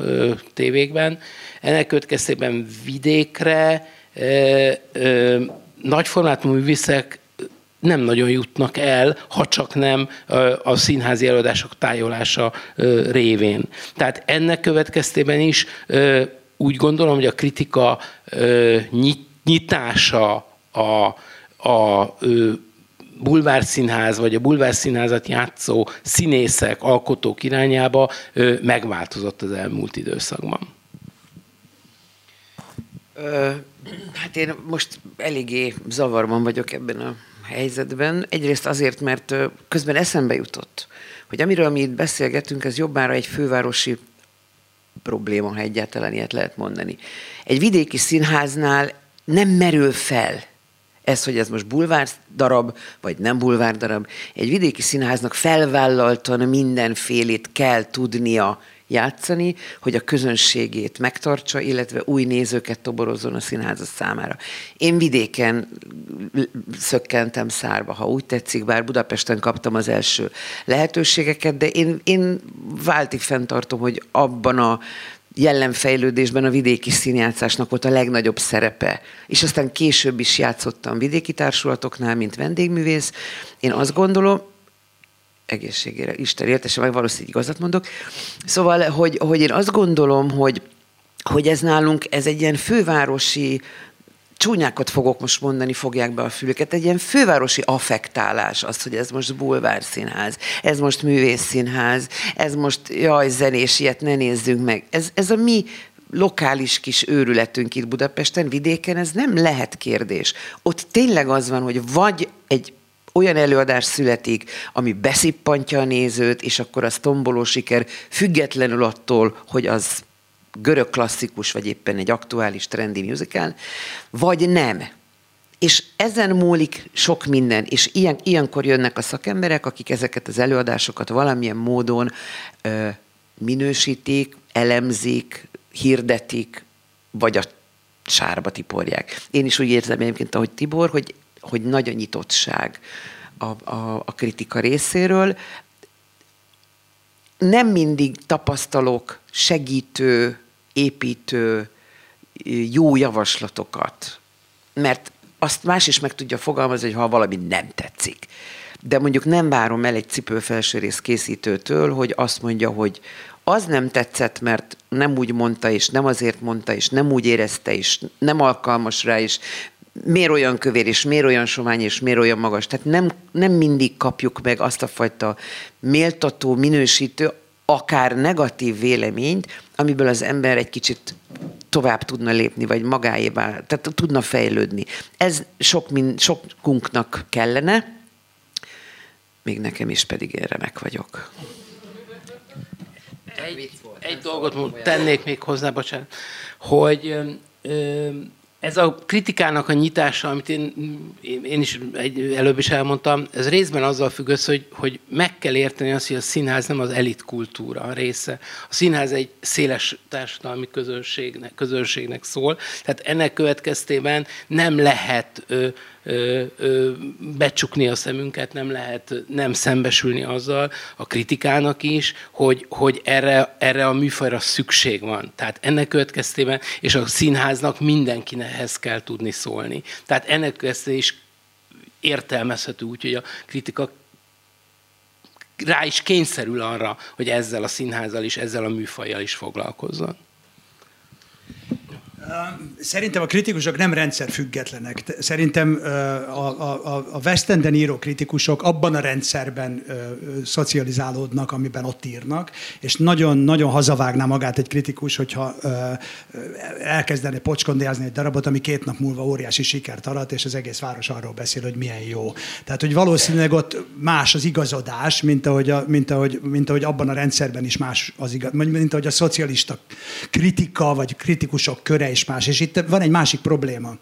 tévékben. Ennek következtében vidékre nagyformátumú művészek nem nagyon jutnak el, ha csak nem a színházi előadások tájolása révén. Tehát ennek következtében is úgy gondolom, hogy a kritika nyitása a bulvárszínház vagy a bulvárszínházat játszó színészek, alkotók irányába megváltozott az elmúlt időszakban. Hát én most eléggé zavarban vagyok ebben a helyzetben. Egyrészt azért, mert közben eszembe jutott, hogy amiről mi itt beszélgetünk, ez jobbára egy fővárosi probléma, ha egyáltalán ilyet lehet mondani. Egy vidéki színháznál nem merül fel ez, hogy ez most bulvárdarab, vagy nem bulvárdarab. Egy vidéki színháznak felvállaltan mindenfélét kell tudnia játszani, hogy a közönségét megtartsa, illetve új nézőket toborozzon a színháza számára. Én vidéken szökkentem szárba, ha úgy tetszik, bár Budapesten kaptam az első lehetőségeket, de én váltig fenntartom, hogy abban a jellemfejlődésben a vidéki színjátszásnak volt a legnagyobb szerepe. És aztán később is játszottam vidéki társulatoknál, mint vendégművész. Én azt gondolom, egészségére, Isten értesse, meg valószínűleg igazat mondok. Szóval, hogy én azt gondolom, hogy ez nálunk, ez egy ilyen fővárosi, csúnyákat fogok most mondani, fogják be a fülüket, egy ilyen fővárosi affektálás az, hogy ez most bulvárszínház, ez most művészszínház, ez most jaj, zenés, ilyet ne nézzünk meg. Ez a mi lokális kis őrületünk itt Budapesten, vidéken, ez nem lehet kérdés. Ott tényleg az van, hogy vagy egy olyan előadás születik, ami beszippantja a nézőt, és akkor az tomboló siker, függetlenül attól, hogy az görög klasszikus, vagy éppen egy aktuális trendi musical, vagy nem. És ezen múlik sok minden, és ilyenkor jönnek a szakemberek, akik ezeket az előadásokat valamilyen módon minősítik, elemzik, hirdetik, vagy a sárba tiporják. Én is úgy érzem egyébként, ahogy Tibor, hogy nagy a nyitottság a kritika részéről. nem mindig tapasztalok segítő, építő, jó javaslatokat. Mert azt más is meg tudja fogalmazni, ha valami nem tetszik. De mondjuk nem várom el egy cipőfelsőrész készítőtől, hogy azt mondja, hogy az nem tetszett, mert nem úgy mondta, és nem azért mondta, és nem úgy érezte, és nem alkalmas rá, és miért olyan kövér, és miért olyan somány, és miért olyan magas. Tehát nem mindig kapjuk meg azt a fajta méltató, minősítő, akár negatív véleményt, amiből az ember egy kicsit tovább tudna lépni, vagy magáévá, tehát tudna fejlődni. Ez sokunknak kellene, még nekem is pedig én remek vagyok. Egy dolgot tennék még hozzá, bocsánat, hogy ez a kritikának a nyitása, amit én is előbb is elmondtam, ez részben azzal függ össze, hogy meg kell érteni azt, hogy a színház nem az elitkultúra a része. A színház egy széles társadalmi közönségnek szól, tehát ennek következtében nem lehet becsukni a szemünket, nem lehet nem szembesülni azzal a kritikának is, hogy erre a műfajra szükség van. Tehát ennek következtében, és a színháznak mindenkinehez kell tudni szólni. Tehát ennek következtében is értelmezhető úgy, hogy a kritika rá is kényszerül arra, hogy ezzel a színházzal is, ezzel a műfajjal is foglalkozzon. Szerintem a kritikusok nem rendszerfüggetlenek. Szerintem a West Enden író kritikusok abban a rendszerben szocializálódnak, amiben ott írnak, és nagyon-nagyon hazavágná magát egy kritikus, hogyha elkezdene pocskondiázni egy darabot, ami 2 nap múlva óriási sikert arat, és az egész város arról beszél, hogy milyen jó. Tehát, hogy valószínűleg ott más az igazodás, mint ahogy abban a rendszerben is más az igazodás, mint ahogy a szocialista kritika, vagy kritikusok köre és más. És itt van egy másik probléma,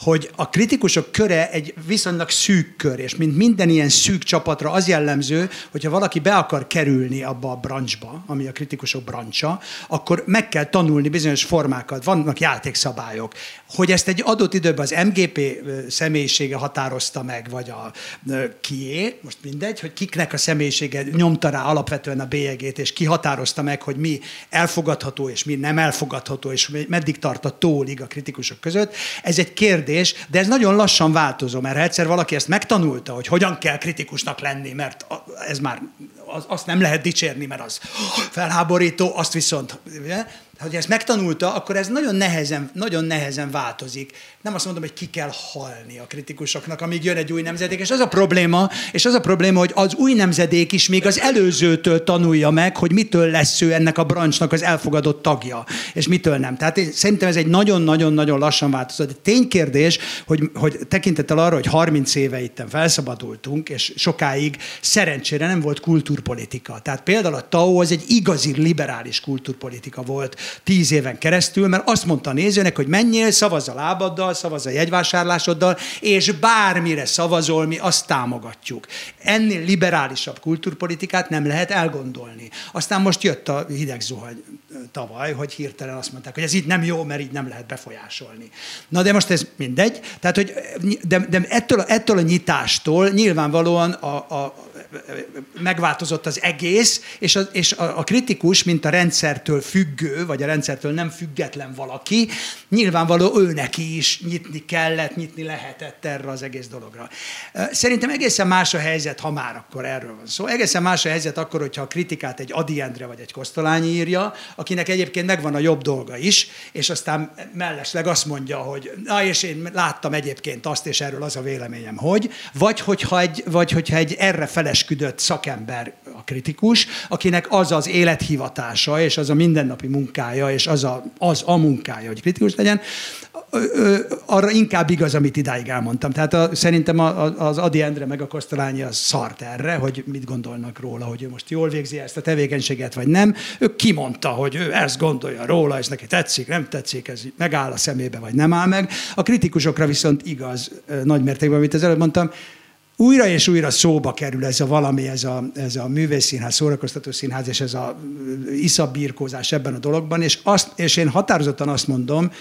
hogy a kritikusok köre egy viszonylag szűk kör, és mint minden ilyen szűk csapatra az jellemző, hogyha valaki be akar kerülni abba a brancsba, ami a kritikusok brancsa, akkor meg kell tanulni bizonyos formákat, vannak játékszabályok. Hogy ezt egy adott időben az MGP személyisége határozta meg, vagy a kié, most mindegy, hogy kiknek a személyisége nyomta rá alapvetően a bélyegét, és ki határozta meg, hogy mi elfogadható, és mi nem elfogadható, és meddig tart a tólig a kritikusok között. Ez egy kérdés, de ez nagyon lassan változó, mert egyszer valaki ezt megtanulta, hogy hogyan kell kritikusnak lenni, mert ez már, azt nem lehet dicsérni, mert az felháborító, azt viszont, ugye? Hogy ezt megtanulta, akkor ez nagyon nehezen változik. Nem azt mondom, hogy ki kell halni a kritikusoknak, amíg jön egy új nemzedék, és az a probléma, hogy az új nemzedék is még az előzőtől tanulja meg, hogy mitől lesz ő ennek a brancsnak az elfogadott tagja, és mitől nem. Tehát szerintem ez egy nagyon-nagyon-nagyon lassan változó. De ténykérdés, hogy tekintettel arra, hogy 30 éve itten felszabadultunk, és sokáig szerencsére nem volt kultúrpolitika. Tehát például a TAO az egy igazi liberális kultúrpolitika volt 10 éven keresztül, mert azt mondta a nézőnek, hogy menjél, szavazz a lábaddal, szavazz a jegyvásárlásoddal, és bármire szavazol, mi azt támogatjuk. Ennél liberálisabb kultúrpolitikát nem lehet elgondolni. Aztán most jött a hidegzuhany tavaly, hogy hirtelen azt mondták, hogy ez így nem jó, mert így nem lehet befolyásolni. Na de most ez mindegy. Tehát, hogy de ettől a nyitástól nyilvánvalóan megváltozott az egész, és a kritikus, mint a rendszertől függő, vagy a rendszertől nem független valaki, nyilvánvaló ő neki is nyitni kellett, nyitni lehetett erre az egész dologra. Szerintem egészen más a helyzet, ha már akkor erről van szó. Egészen más a helyzet akkor, hogyha a kritikát egy Ady Endre vagy egy Kosztolányi írja, akinek egyébként megvan a jobb dolga is, és aztán mellesleg azt mondja, hogy na és én láttam egyébként azt, és erről az a véleményem, hogy, vagy hogyha egy erre felesküdött szakember a kritikus, akinek az az élethivatása, és az a mindennapi munkája, és az a munkája, hogy kritikus legyen, arra inkább igaz, amit idáig elmondtam. Tehát szerintem az Ady Endre meg a Kosztolányi az szart erre, hogy mit gondolnak róla, hogy ő most jól végzi ezt a tevékenységet, vagy nem. Ő kimondta, hogy ő ezt gondolja róla, és neki tetszik, nem tetszik, ez megáll a szemébe, vagy nem áll meg. A kritikusokra viszont igaz nagymértékben, amit az előbb mondtam, újra és újra szóba kerül ez a művészszínház, szórakoztató színház, és ez a iszabírkózás ebben a dologban, és én határozottan azt mondom,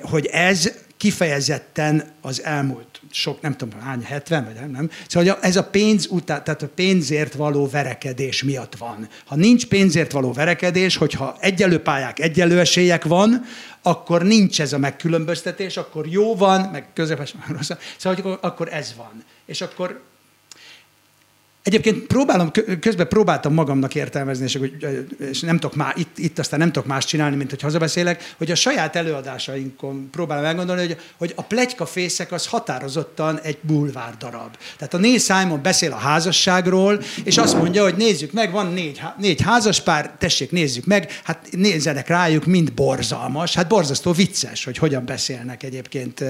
hogy ez kifejezetten az elmúlt sok, nem tudom hány, 70, vagy nem. Szóval ez a pénz után, tehát a pénzért való verekedés miatt van. Ha nincs pénzért való verekedés, hogyha egyenlő pályák, egyenlő esélyek van, akkor nincs ez a megkülönböztetés, akkor jó van, meg közepesen rossz. Szóval akkor ez van. És akkor egyébként közben próbáltam magamnak értelmezni, és nem tudok már, itt aztán nem tudok más csinálni, mint hogy hazabeszélek, hogy a saját előadásainkon próbálom elgondolni, hogy a pletykafészek az határozottan egy bulvárdarab. Tehát a Neil Simon beszél a házasságról, és azt mondja, hogy nézzük meg, van négy házaspár, tessék, nézzük meg, hát nézzenek rájuk, mind borzalmas. Hát borzasztó vicces, hogy hogyan beszélnek egyébként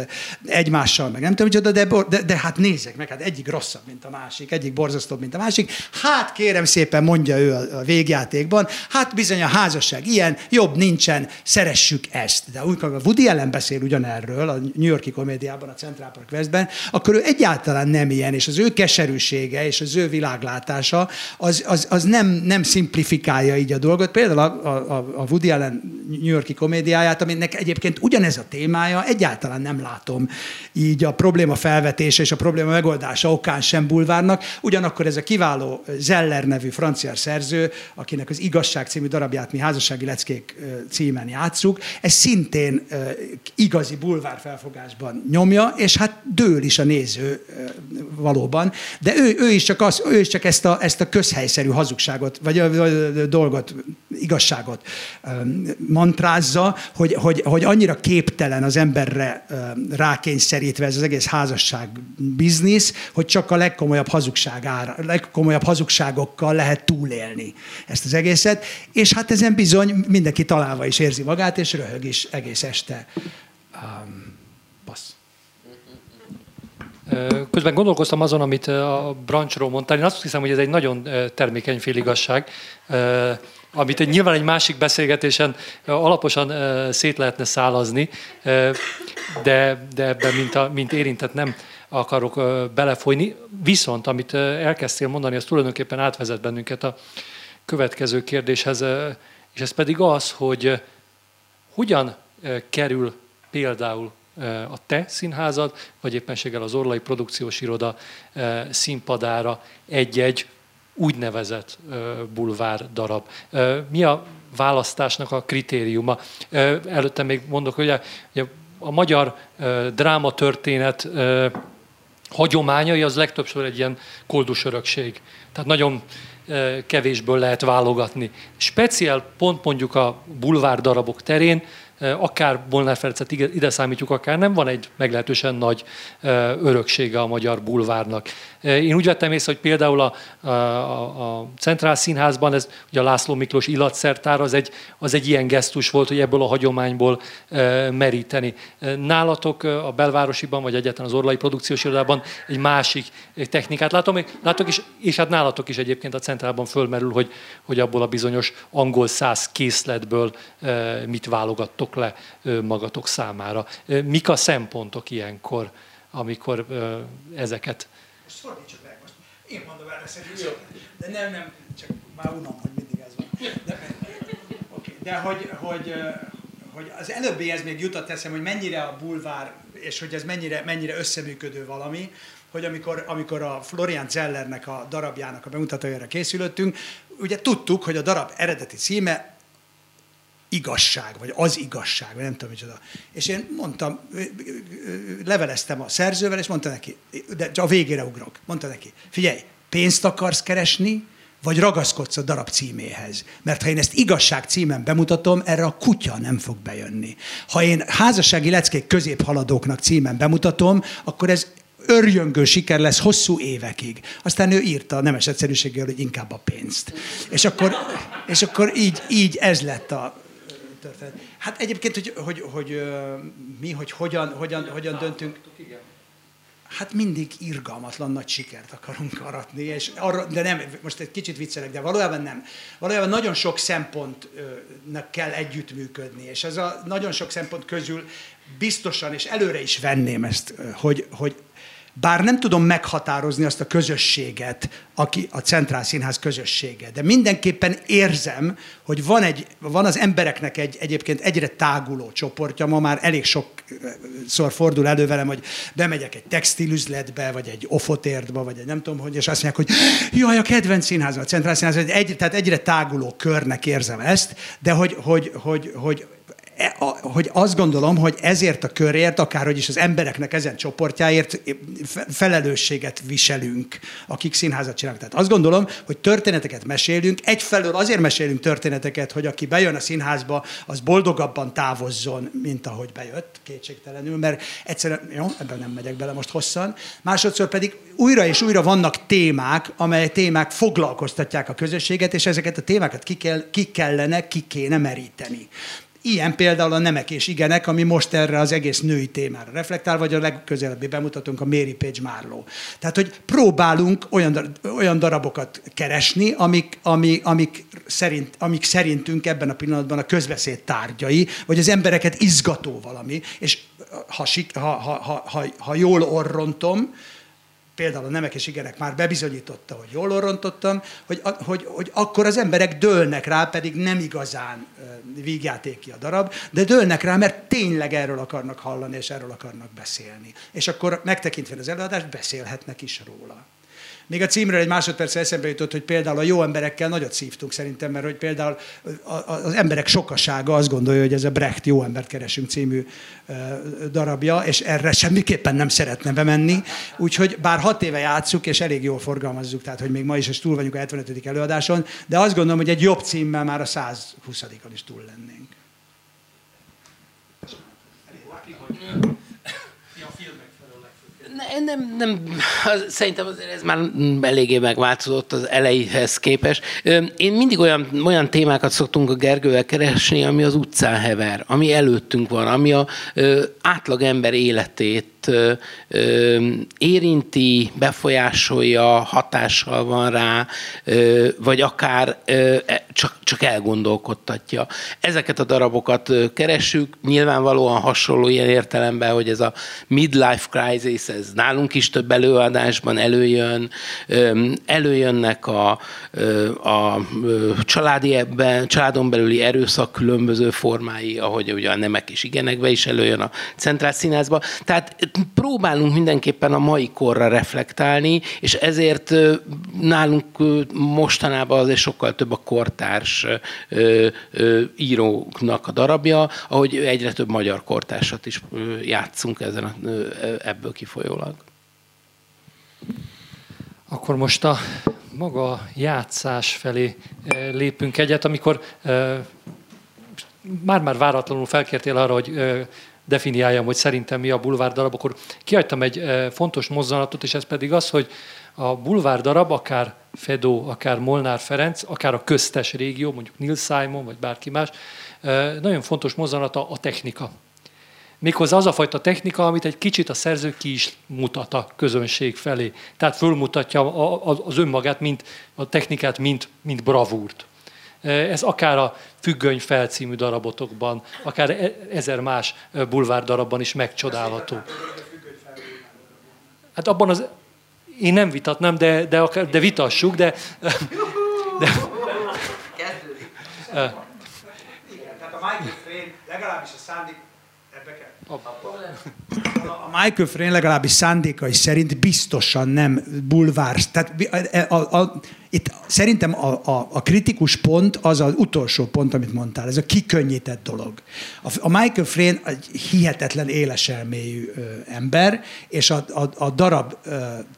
egymással, meg nem tudom, de hát nézzek meg, hát egyik rosszabb, mint a másik, egyik borzasztóbb, mint a másik. Hát kérem szépen, mondja ő a végjátékban, hát bizony a házasság ilyen, jobb nincsen, szeressük ezt. De úgy, amikor Woody Allen beszél ugyanerről a New York-i komédiában, a Central Park Westben, akkor ő egyáltalán nem ilyen, és az ő keserűsége és az ő világlátása az nem szimplifikálja így a dolgot. Például a Woody Allen New York-i komédiáját, aminek egyébként ugyanez a témája, egyáltalán nem látom így a probléma felvetése és a probléma megoldása okán sem bulvárnak, ugyanakkor ez a kiváló Zeller nevű francia szerző, akinek az Igazság című darabját mi Házassági leckék címen játsszuk, ez szintén igazi bulvár felfogásban nyomja, és hát dől is a néző valóban. De ő is csak ezt a közhelyszerű hazugságot, vagy a dolgot, igazságot mantrázza, hogy annyira képtelen az emberre rákényszerítve ez az egész házasság biznisz, hogy csak a legkomolyabb hazugságokkal lehet túlélni ezt az egészet, és hát ezen bizony mindenki találva is érzi magát, és röhög is egész este. Passz. Közben gondolkoztam azon, amit a branchról mondtál. Én azt hiszem, hogy ez egy nagyon termékeny féligazság, amit nyilván egy másik beszélgetésen alaposan szét lehetne szálazni, de ebben, mint érintett, nem akarok belefolyni. Viszont, amit elkezdtél mondani, az tulajdonképpen átvezet bennünket a következő kérdéshez, és ez pedig az, hogy hogyan kerül például a te színházad, vagy éppenséggel az Orlai Produkciós Iroda színpadára egy-egy úgynevezett bulvár darab. Mi a választásnak a kritériuma? Előtte még mondok, hogy a magyar drámatörténet hagyományai az legtöbbször egy ilyen koldus örökség. Tehát nagyon kevésből lehet válogatni. Speciál pont mondjuk a bulvárdarabok terén, akár Molnár Ferencet ide számítjuk, akár nem, van egy meglehetősen nagy öröksége a magyar bulvárnak. Én úgy vettem észre, hogy például a Centrál Színházban, ez ugye a László Miklós illatszertár, az egy ilyen gesztus volt, hogy ebből a hagyományból meríteni. Nálatok a Belvárosiban, vagy egyáltalán az Orlai Produkciós Irodában egy másik technikát látok, és hát nálatok is egyébként a Centrálban fölmerül, hogy abból a bizonyos angol száz készletből mit válogattok le magatok számára. Mik a szempontok ilyenkor, amikor ezeket... Fordítsuk meg most. Én mondom erre szerint. De nem, csak már unom, hogy mindig ez van. De hogy az előbbihez még jutott eszem, hogy mennyire a bulvár, és hogy ez mennyire összeműködő valami, hogy amikor a Florian Zellernek a darabjának a bemutatójára készülöttünk, ugye tudtuk, hogy a darab eredeti címe Igazság, vagy az igazság, vagy nem tudom micsoda. És én mondtam, leveleztem a szerzővel, és mondta neki, de a végére ugrok, mondta neki, figyelj, pénzt akarsz keresni, vagy ragaszkodsz a darab címéhez. Mert ha én ezt Igazság címen bemutatom, erre a kutya nem fog bejönni. Ha én Házassági leckék középhaladóknak címen bemutatom, akkor ez örjöngő siker lesz hosszú évekig. Aztán ő írta a nemes egyszerűséggel, hogy inkább a pénzt. És akkor így ez lett a... Hát egyébként, hogy hogyan döntünk? Hát mindig irgalmatlan nagy sikert akarunk aratni, és arra, de nem, most egy kicsit viccelek, de valójában nem. Valójában nagyon sok szempontnak kell együttműködni, és ez a nagyon sok szempont közül biztosan, és előre is venném ezt, hogy Bár nem tudom meghatározni azt a közösséget, aki a Centrál Színház közössége, de mindenképpen érzem, hogy van az embereknek egyébként egyre táguló csoportja, ma már elég sokszor fordul elő velem, hogy bemegyek egy textilüzletbe, vagy egy ofotértba, vagy egy nem tudom hogy, és azt mondják, hogy jaj, a kedvenc színházban, a Centrál Színház, tehát egyre táguló körnek érzem ezt, de hogy azt gondolom, hogy ezért a körért, akárhogy is az embereknek ezen csoportjáért felelősséget viselünk, akik színházat csinálnak. Tehát azt gondolom, hogy történeteket mesélünk, egyfelől azért mesélünk történeteket, hogy aki bejön a színházba, az boldogabban távozzon, mint ahogy bejött, kétségtelenül, mert egyszerűen, jó, ebben nem megyek bele most hosszan, másodszor pedig újra és újra vannak témák, amely témák foglalkoztatják a közösséget, és ezeket a témákat ki kéne meríteni. Ilyen például a nemek és igenek, ami most erre az egész női témára reflektál, vagy a legközelebbi bemutatónk a Mary Page Marlowe. Tehát, hogy próbálunk olyan darabokat keresni, amik szerintünk ebben a pillanatban a közbeszéd tárgyai, vagy az embereket izgató valami, és ha jól orrontom, például a Nemek és Igenek már bebizonyította, hogy jól orrontottam, hogy akkor az emberek dőlnek rá, pedig nem igazán vígjátéki a darab, de dőlnek rá, mert tényleg erről akarnak hallani, és erről akarnak beszélni. És akkor megtekintve az előadást, beszélhetnek is róla. Még a címről egy másodperc eszembe jutott, hogy például a jó emberekkel nagyot szívtunk szerintem, mert hogy például az emberek sokasága azt gondolja, hogy ez a Brecht Jó embert keresünk című darabja, és erre semmiképpen nem szeretne bemenni. Úgyhogy bár 6 éve játsszuk, és elég jól forgalmazzuk, tehát hogy még ma is túl vagyunk a 75. előadáson, de azt gondolom, hogy egy jobb címmel már a 120-on is túl lennénk. Nem, szerintem azért ez már eléggé megváltozott az elejéhez képest. Én mindig olyan témákat szoktunk a Gergővel keresni, ami az utcán hever, ami előttünk van, ami az átlagember életét érinti, befolyásolja, hatással van rá, vagy akár csak elgondolkodtatja. Ezeket a darabokat keressük, nyilvánvalóan hasonló ilyen értelemben, hogy ez a midlife crisis, ez nálunk is több előadásban előjön, előjönnek a családon belüli erőszak különböző formái, ahogy ugye a Nemek és Igenekbe is előjön a Centrál Színházba. Tehát próbálunk mindenképpen a mai korra reflektálni, és ezért nálunk mostanában azért sokkal több a kortárs íróknak a darabja, ahogy egyre több magyar kortársat is játszunk ebből kifolyólag. Akkor most a maga játszás felé lépünk egyet, amikor már-már váratlanul felkértél arra, hogy definiáljam, hogy szerintem mi a bulvárdarab, akkor kihagytam egy fontos mozzanatot, és ez pedig az, hogy a bulvárdarab akár Fedó, akár Molnár Ferenc, akár a köztes régió, mondjuk Neil Simon, vagy bárki más, nagyon fontos mozzanata a technika. Méghozzá az a fajta technika, amit egy kicsit a szerző ki is mutat a közönség felé. Tehát fölmutatja az önmagát, mint a technikát, mint bravúrt. Ez akár a Függöny fel című darabotokban, akár 1000 más bulvárdarabban is megcsodálható. Hát abban az... Én nem vitatnám, de vitassuk, Igen, tehát a Michael Frayn legalábbis a szándék... A Michael Frayn legalábbis szándékai szerint biztosan nem bulvár. Tehát itt szerintem a kritikus pont az az utolsó pont, amit mondtál. Ez a kikönnyített dolog. A Michael Frayn egy hihetetlen éleselmélyű ember, és a darab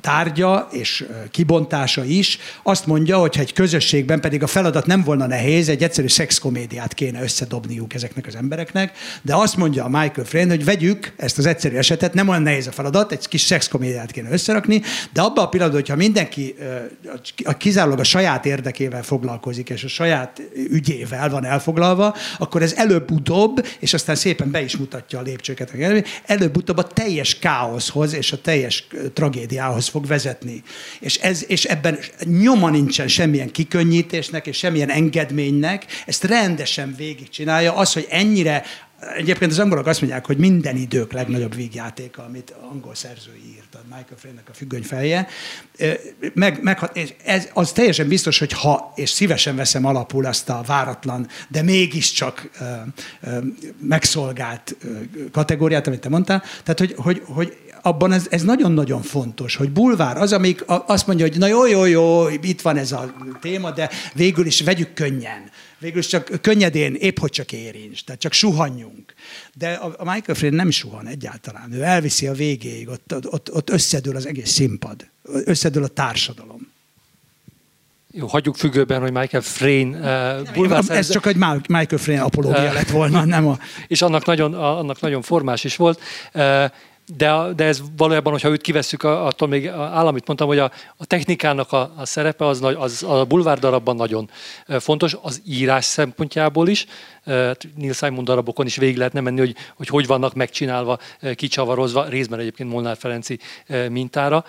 tárgya és kibontása is azt mondja, hogyha egy közösségben pedig a feladat nem volna nehéz, egy egyszerű szexkomédiát kéne összedobniuk ezeknek az embereknek, de azt mondja a Michael Frayn, hogy vegyük ezt az egyszerű esetet, nem olyan nehéz a feladat, egy kis szexkomédiát kéne összerakni, de abban a pillanatban, hogyha mindenki kizárólag a saját érdekével foglalkozik, és a saját ügyével van elfoglalva, akkor ez előbb-utóbb, és aztán szépen be is mutatja a lépcsőket, előbb-utóbb a teljes káoszhoz és a teljes tragédiához fog vezetni. És ebben nyoma nincsen semmilyen kikönnyítésnek és semmilyen engedménynek, ezt rendesen végigcsinálja, az, hogy ennyire Egyébként az angolok azt mondják, hogy minden idők legnagyobb vígjátéka, amit angol szerző írt, a Michael Fraynnek a Függönyfeje. Az teljesen biztos, hogy ha, és szívesen veszem alapul ezt a váratlan, de mégiscsak megszolgált kategóriát, amit te mondtál, tehát hogy abban ez nagyon-nagyon fontos, hogy bulvár az, amik azt mondja, hogy na jó, itt van ez a téma, de végül is vegyük könnyen. Végül is csak könnyedén, épp hogy csak érints, tehát csak suhanjunk. De a Michael Frayn nem suhan egyáltalán, ő elviszi a végéig, ott összedől az egész színpad, összedől a társadalom. Jó, hagyjuk függőben, hogy Michael Frayn bulvárszerző. Ez csak egy Michael Frayn apológia lett volna, nem a... És annak nagyon formás is volt. De ez valójában, hogyha őt kivesszük, attól még államit mondtam, hogy a technikának a szerepe az a bulvárdarabban nagyon fontos, az írás szempontjából is. Neil Simon darabokon is végig lehetne menni, hogy vannak megcsinálva, kicsavarozva, részben egyébként Molnár Ferenci mintára.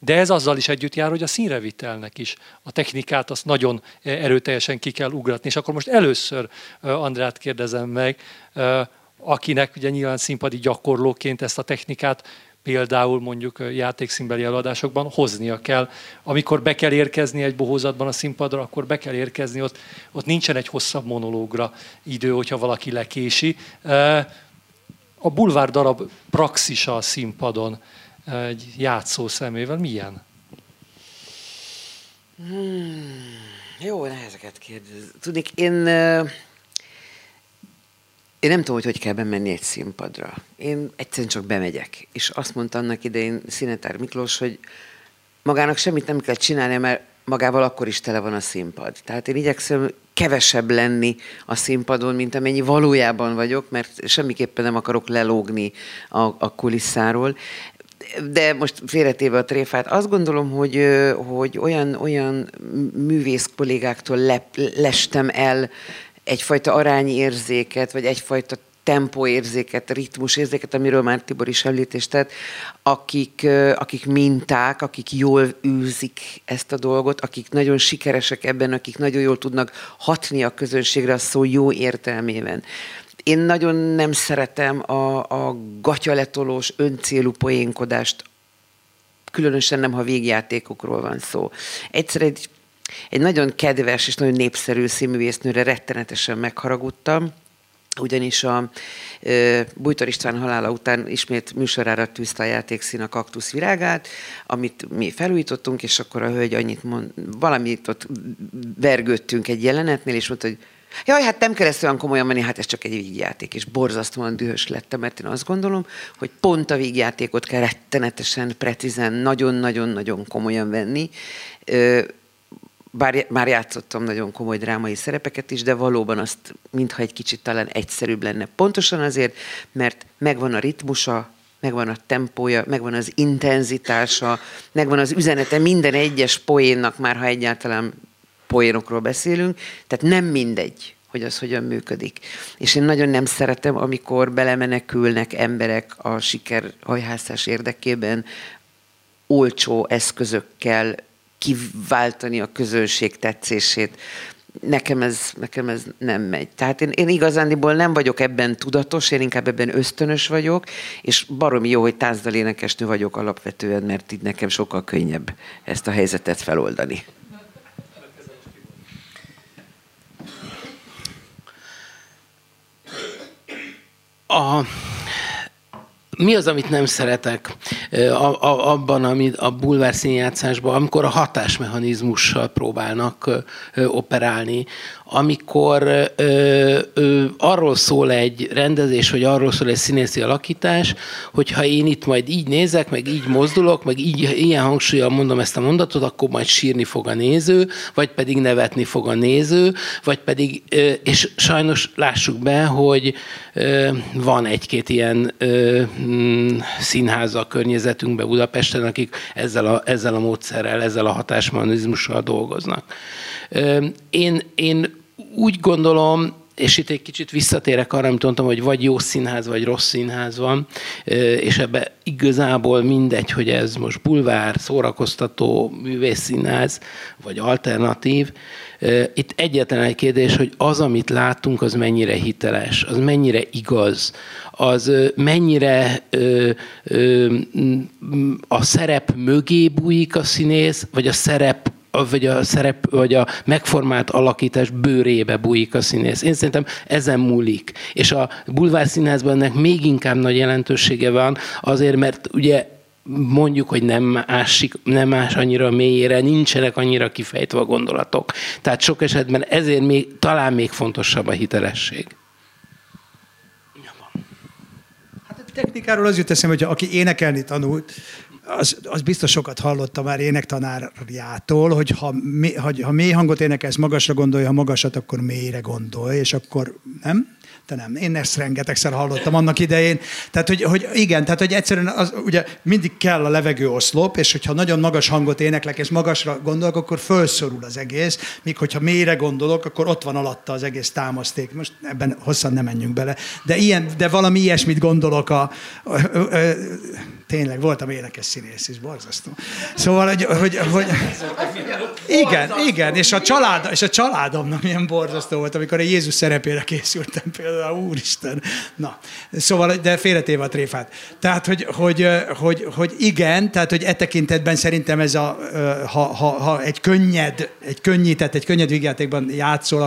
De ez azzal is együtt jár, hogy a színrevitelnek is a technikát azt nagyon erőteljesen ki kell ugratni. És akkor most először Andrát kérdezem meg, akinek ugye nyilván színpadi gyakorlóként ezt a technikát például mondjuk játékszínbeli előadásokban hoznia kell. Amikor be kell érkezni egy bohózatban a színpadra, akkor be kell érkezni, ott nincsen egy hosszabb monológra idő, hogyha valaki lekési. A bulvárdarab praxisa a színpadon egy játszó szemével milyen? Jó, nehezeket kérdez. Tudnék, Én nem tudom, hogy kell bemenni egy színpadra. Én egyszerűen csak bemegyek. És azt mondta annak idején Szinetár Miklós, hogy magának semmit nem kell csinálni, mert magával akkor is tele van a színpad. Tehát én igyekszem kevesebb lenni a színpadon, mint amennyi valójában vagyok, mert semmiképpen nem akarok lelógni a kulisszáról. De most félretéve a tréfát, azt gondolom, hogy olyan művész kollégáktól lestem el egyfajta arányérzéket, vagy egyfajta tempóérzéket, ritmusérzéket, amiről már Tibor is említést tett, akik minták, akik jól űzik ezt a dolgot, akik nagyon sikeresek ebben, akik nagyon jól tudnak hatni a közönségre a szó jó értelmében. Én nagyon nem szeretem a gatyaletolós, öncélú poénkodást, különösen nem, ha végjátékokról van szó. Egyszer egy nagyon kedves és nagyon népszerű színművésznőre rettenetesen megharagudtam, ugyanis a Bújtor István halála után ismét műsorára tűzte a Játékszín a Kaktusz virágát, amit mi felújítottunk, és akkor a hölgy annyit mond, valamit ott vergődtünk egy jelenetnél, és mondta, hogy jaj, hát nem kell ezt olyan komolyan menni, hát ez csak egy vígjáték, és borzasztóan dühös lettem, mert én azt gondolom, hogy pont a vígjátékot kell rettenetesen, precízen, nagyon-nagyon-nagyon komolyan venni. Bár már játszottam nagyon komoly drámai szerepeket is, de valóban azt, mintha egy kicsit talán egyszerűbb lenne. Pontosan azért, mert megvan a ritmusa, megvan a tempója, megvan az intenzitása, megvan az üzenete minden egyes poénnak, már ha egyáltalán poénokról beszélünk, tehát nem mindegy, hogy az hogyan működik. És én nagyon nem szeretem, amikor belemenekülnek emberek a sikerhajhászás érdekében olcsó eszközökkel, kiváltani a közönség tetszését. Nekem ez nem megy. Tehát én igazándiból nem vagyok ebben tudatos, én inkább ebben ösztönös vagyok, és baromi jó, hogy táncdal énekesnő vagyok alapvetően, mert így nekem sokkal könnyebb ezt a helyzetet feloldani. Mi az, amit nem szeretek abban, amit a bulvár színjátszásban, amikor a hatásmechanizmussal próbálnak operálni, amikor arról szól egy rendezés, vagy arról szól egy színészi alakítás, hogyha én itt majd így nézek, meg így mozdulok, meg így, ilyen hangsúllyal mondom ezt a mondatot, akkor majd sírni fog a néző, vagy pedig nevetni fog a néző, vagy pedig, és sajnos lássuk be, hogy van egy-két ilyen színház a környezetünkben Budapesten, akik ezzel a módszerrel, ezzel a hatásmechanizmussal dolgoznak. Én úgy gondolom, És itt egy kicsit visszatérek arra, amit mondtam, hogy vagy jó színház, vagy rossz színház van, és ebbe igazából mindegy, hogy ez most bulvár, szórakoztató, művészszínház, vagy alternatív. Itt egyetlen egy kérdés, hogy az, amit látunk, az mennyire hiteles, az mennyire igaz, az mennyire a szerep mögé bújik a színész, vagy a szerep, vagy a megformált alakítás bőrébe bújik a színész. Én szerintem ezen múlik. És a bulvárszínházban ennek még inkább nagy jelentősége van, azért, mert ugye mondjuk, hogy nem ás annyira mélyére, nincsenek annyira kifejtve a gondolatok. Tehát sok esetben ezért még, talán még fontosabb a hitelesség. Hát a technikáról az jut eszembe, hogy aki énekelni tanult, az biztos sokat hallotta már énektanárjától, hogy ha mély hangot énekelsz, magasra gondolj, ha magasat, akkor mélyre gondolj, és akkor nem? Te nem. Én ezt rengetegszer hallottam annak idején. Tehát, hogy igen, tehát, hogy egyszerűen az, ugye mindig kell a levegő oszlop, és hogyha nagyon magas hangot éneklek, és magasra gondolok, akkor fölszorul az egész, míg hogyha mélyre gondolok, akkor ott van alatta az egész támaszték. Most ebben hosszan nem menjünk bele. De, valami ilyesmit gondolok tényleg, voltam énekes színész is, borzasztó. Szóval, hogy igen, és a családomnak milyen borzasztó volt, amikor a Jézus szerepére készültem például, úristen. Na, szóval, de félretéve a tréfát. Tehát, hogy igen, tehát, hogy e tekintetben szerintem ez a, ha egy könnyített vígjátékban játszol,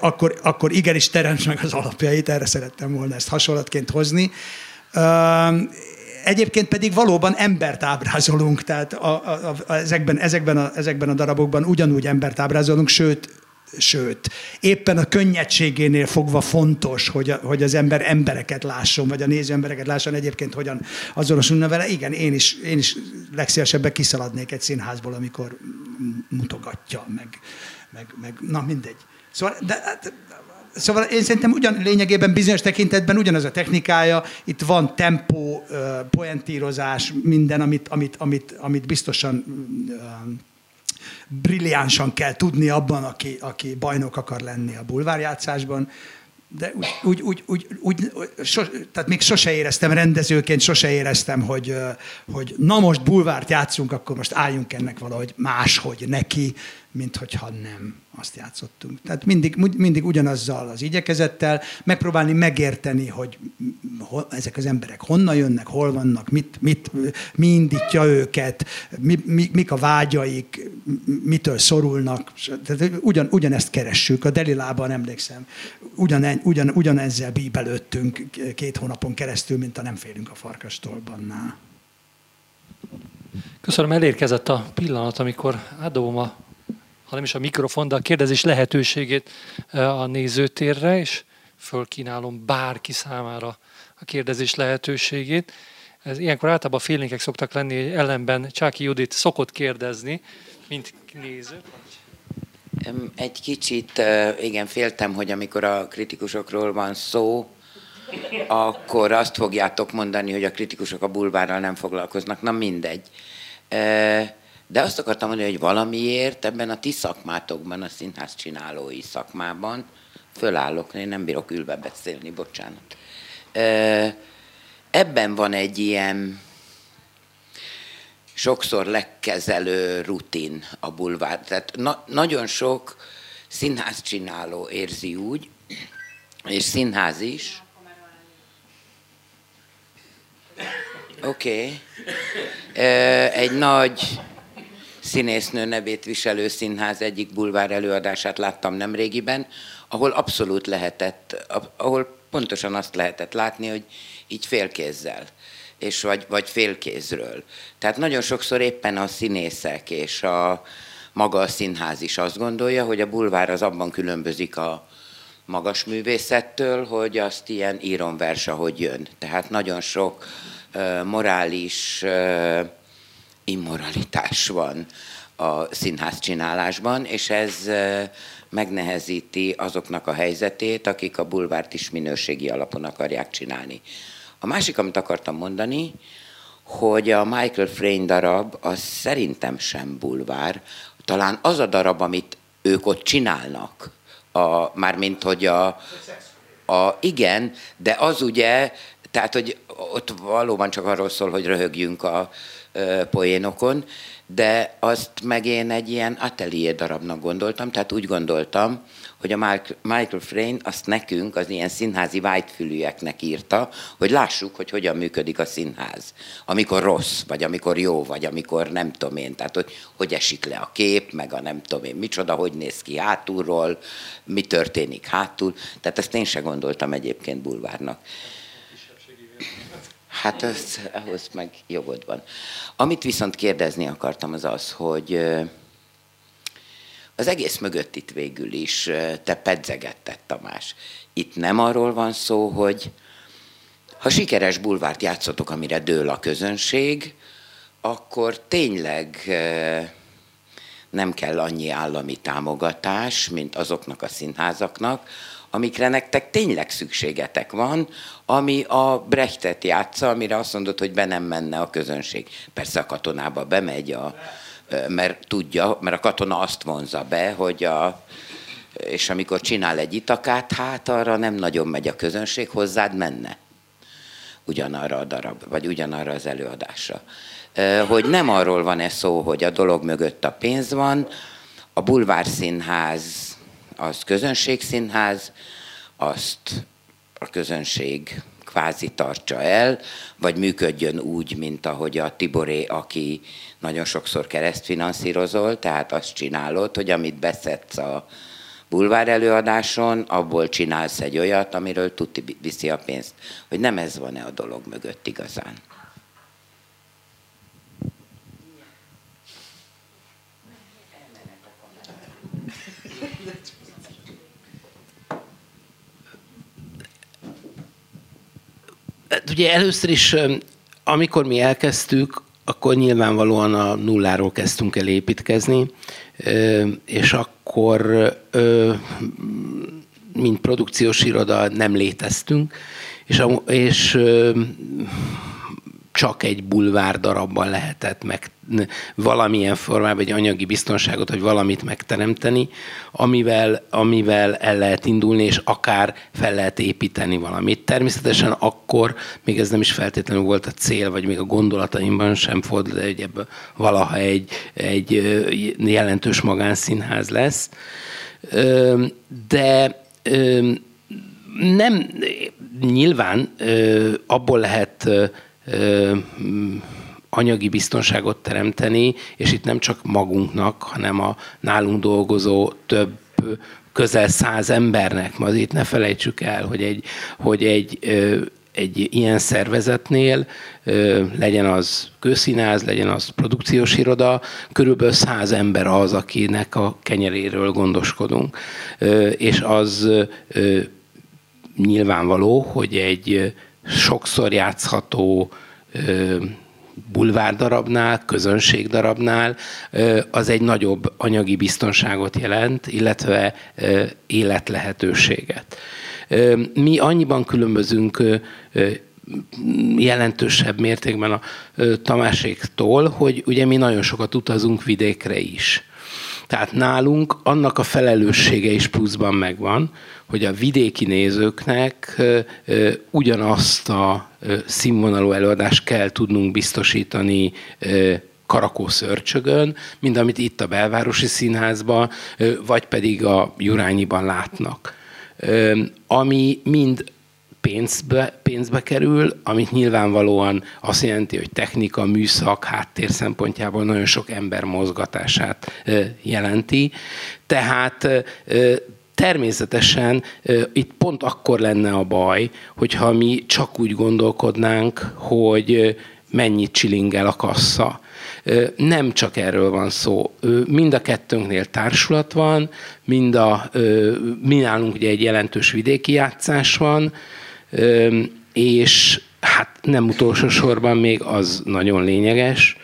akkor igenis teremts meg az alapjait, erre szerettem volna ezt hasonlatként hozni. Egyébként pedig valóban embert ábrázolunk, tehát ezekben a darabokban ugyanúgy embert ábrázolunk, sőt, éppen a könnyedségénél fogva fontos, hogy az ember embereket lásson, vagy a néző embereket lásson, egyébként hogyan azonosulna vele. Igen, én is legszívesebben kiszaladnék egy színházból, amikor mutogatja, meg na mindegy. Szóval, Szóval én szerintem lényegében bizonyos tekintetben ugyanaz a technikája, itt van tempó, poentírozás, minden, amit biztosan brilliánsan kell tudni abban, aki bajnok akar lenni a bulvárjátszásban. De tehát még sose éreztem rendezőként, hogy na most bulvárt játszunk, akkor most álljunk ennek valahogy máshogy neki, mint hogyha nem azt játszottunk. Tehát mindig ugyanazzal az igyekezettel megpróbálni megérteni, hogy ezek az emberek honnan jönnek, hol vannak, mi indítja őket, mik a vágyaik, mitől szorulnak. Tehát ugyanezt keressük. A Delilában emlékszem, ugyanezzel bíbelődtünk 2 hónapon keresztül, mint a Nem félünk a farkastólbannál. Köszönöm, elérkezett a pillanat, amikor átdobom nem is a mikrofon, de a kérdezés lehetőségét a nézőtérre, és fölkínálom bárki számára a kérdezés lehetőségét. Ez ilyenkor általában félénkek szoktak lenni, ellenben Csáki Judit szokott kérdezni, mint néző. Egy kicsit, igen, féltem, hogy amikor a kritikusokról van szó, akkor azt fogjátok mondani, hogy a kritikusok a bulvárral nem foglalkoznak. Na mindegy. De azt akartam mondani, hogy valamiért ebben a ti szakmátokban, a színház csinálói szakmában fölállok, én nem bírok ülve beszélni, bocsánat. Ebben van egy ilyen sokszor lekezelő rutin a bulvár. Tehát nagyon sok színház csináló érzi úgy, és színház is. Oké. Egy nagy színésznő nevét viselő színház egyik bulvár előadását láttam nemrégiben, ahol abszolút lehetett, ahol pontosan azt lehetett látni, hogy így félkézzel, és vagy félkézről. Tehát nagyon sokszor éppen a színészek és maga a színház is azt gondolja, hogy a bulvár az abban különbözik a magas művészettől, hogy azt ilyen íronvers, ahogy jön. Tehát nagyon sok morális immoralitás van a színház csinálásban, és ez megnehezíti azoknak a helyzetét, akik a bulvárt is minőségi alapon akarják csinálni. A másik, amit akartam mondani, hogy a Michael Frayn darab, az szerintem sem bulvár. Talán az a darab, amit ők ott csinálnak, mármint hogy igen, de az ugye, tehát hogy ott valóban csak arról szól, hogy röhögjünk a poénokon, de azt meg én egy ilyen atelier darabnak gondoltam, tehát úgy gondoltam, hogy a Michael Frayn azt nekünk, az ilyen színházi vágyfülűeknek írta, hogy lássuk, hogy hogyan működik a színház. Amikor rossz, vagy amikor jó, vagy amikor nem tudom én, tehát hogy esik le a kép, meg a nem tudom én micsoda, hogy néz ki hátulról, mi történik hátul. Tehát ezt én se gondoltam egyébként bulvárnak. Hát ahhoz meg jogod van. Amit viszont kérdezni akartam, az az, hogy az egész mögött itt végül is te pedzegetted, Tamás. Itt nem arról van szó, hogy ha sikeres bulvárt játszotok, amire dől a közönség, akkor tényleg nem kell annyi állami támogatás, mint azoknak a színházaknak, amikre nektek tényleg szükségetek van, ami a Brechtet játsza, amire azt mondod, hogy be nem menne a közönség. Persze a Katonába bemegy, mert tudja, mert a Katona azt vonza be, hogy és amikor csinál egy Itakát, hát arra nem nagyon megy a közönség, hozzád menne ugyanarra a darab, vagy ugyanarra az előadásra. Hogy nem arról van-e szó, hogy a dolog mögött a pénz van, a Bulvár Színház az közönségszínház, azt a közönség kvázi tartsa el, vagy működjön úgy, mint ahogy a Tiboré, aki nagyon sokszor keresztfinanszírozol, tehát azt csinálod, hogy amit beszedsz a bulvár előadáson, abból csinálsz egy olyat, amiről tuti viszi a pénzt. Hogy nem ez van-e a dolog mögött igazán? Ugye először is, amikor mi elkezdtük, akkor nyilvánvalóan a nulláról kezdtünk el építkezni, és akkor, mint produkciós iroda nem léteztünk, és csak egy bulvár darabban lehetett meg valamilyen formában egy anyagi biztonságot, vagy valamit megteremteni, amivel el lehet indulni, és akár fel lehet építeni valamit. Természetesen akkor még ez nem is feltétlenül volt a cél, vagy még a gondolataimban sem fordult, hogy ebből valaha egy jelentős magánszínház lesz. De nem nyilván abból lehet anyagi biztonságot teremteni, és itt nem csak magunknak, hanem a nálunk dolgozó több közel 100 embernek. Ma itt ne felejtsük el, hogy egy ilyen szervezetnél, legyen az kőszínház, legyen az produkciós iroda, körülbelül 100 ember az, akinek a kenyeréről gondoskodunk. És az nyilvánvaló, hogy egy sokszor játszható bulvárdarabnál, közönségdarabnál az egy nagyobb anyagi biztonságot jelent, illetve életlehetőséget. Mi annyiban különbözünk jelentősebb mértékben a Tamáséktól, hogy ugye mi nagyon sokat utazunk vidékre is. Tehát nálunk annak a felelőssége is pluszban megvan, hogy a vidéki nézőknek ugyanazt a színvonalú előadást kell tudnunk biztosítani Karakószörcsögön, mint amit itt a Belvárosi Színházban, vagy pedig a Jurányiban látnak. Ami mind pénzbe kerül, amit nyilvánvalóan azt jelenti, hogy technika, műszak, háttér szempontjából nagyon sok ember mozgatását jelenti. Tehát természetesen itt pont akkor lenne a baj, hogyha mi csak úgy gondolkodnánk, hogy mennyit csilingel a kassa. Nem csak erről van szó. Mind a kettőnknél társulat van, mi nálunk ugye egy jelentős vidéki játszás van, és hát nem utolsó sorban még az nagyon lényeges,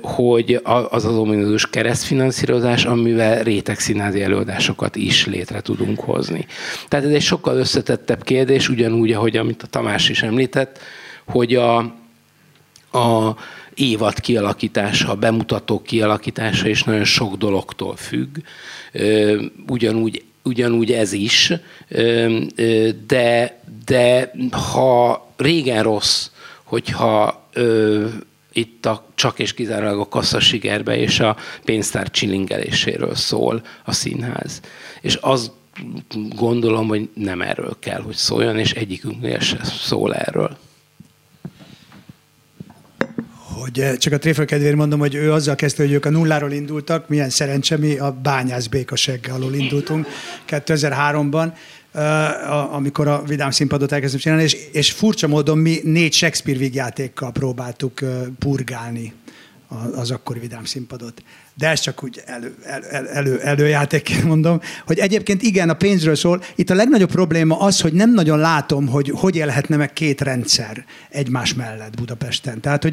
hogy az ominózus keresztfinanszírozás, amivel rétegszínházi előadásokat is létre tudunk hozni. Tehát ez egy sokkal összetettebb kérdés, ugyanúgy, ahogy amit a Tamás is említett, hogy a évad kialakítása, a bemutatók kialakítása is nagyon sok dologtól függ. Ugyanúgy ugyanúgy ez is, de ha régen rossz, hogyha itt csak és kizárólag a kasszasigerbe és a pénztár csilingeléséről szól a színház. És azt gondolom, hogy nem erről kell, hogy szóljon, és egyikünknél se szól erről. Hogy csak a tréfa kedvéért mondom, hogy ő azzal kezdte, hogy ők a nulláról indultak, milyen szerencse, mi a bányász békasegge alól indultunk 2003-ban, amikor a Vidám színpadot elkezdtünk csinálni, és furcsa módon mi 4 Shakespeare vígjátékkal próbáltuk purgálni az akkori Vidám színpadot. De ezt csak úgy előjátékként mondom, hogy egyébként igen, a pénzről szól. Itt a legnagyobb probléma az, hogy nem nagyon látom, hogy élhetne meg két rendszer egymás mellett Budapesten. Tehát,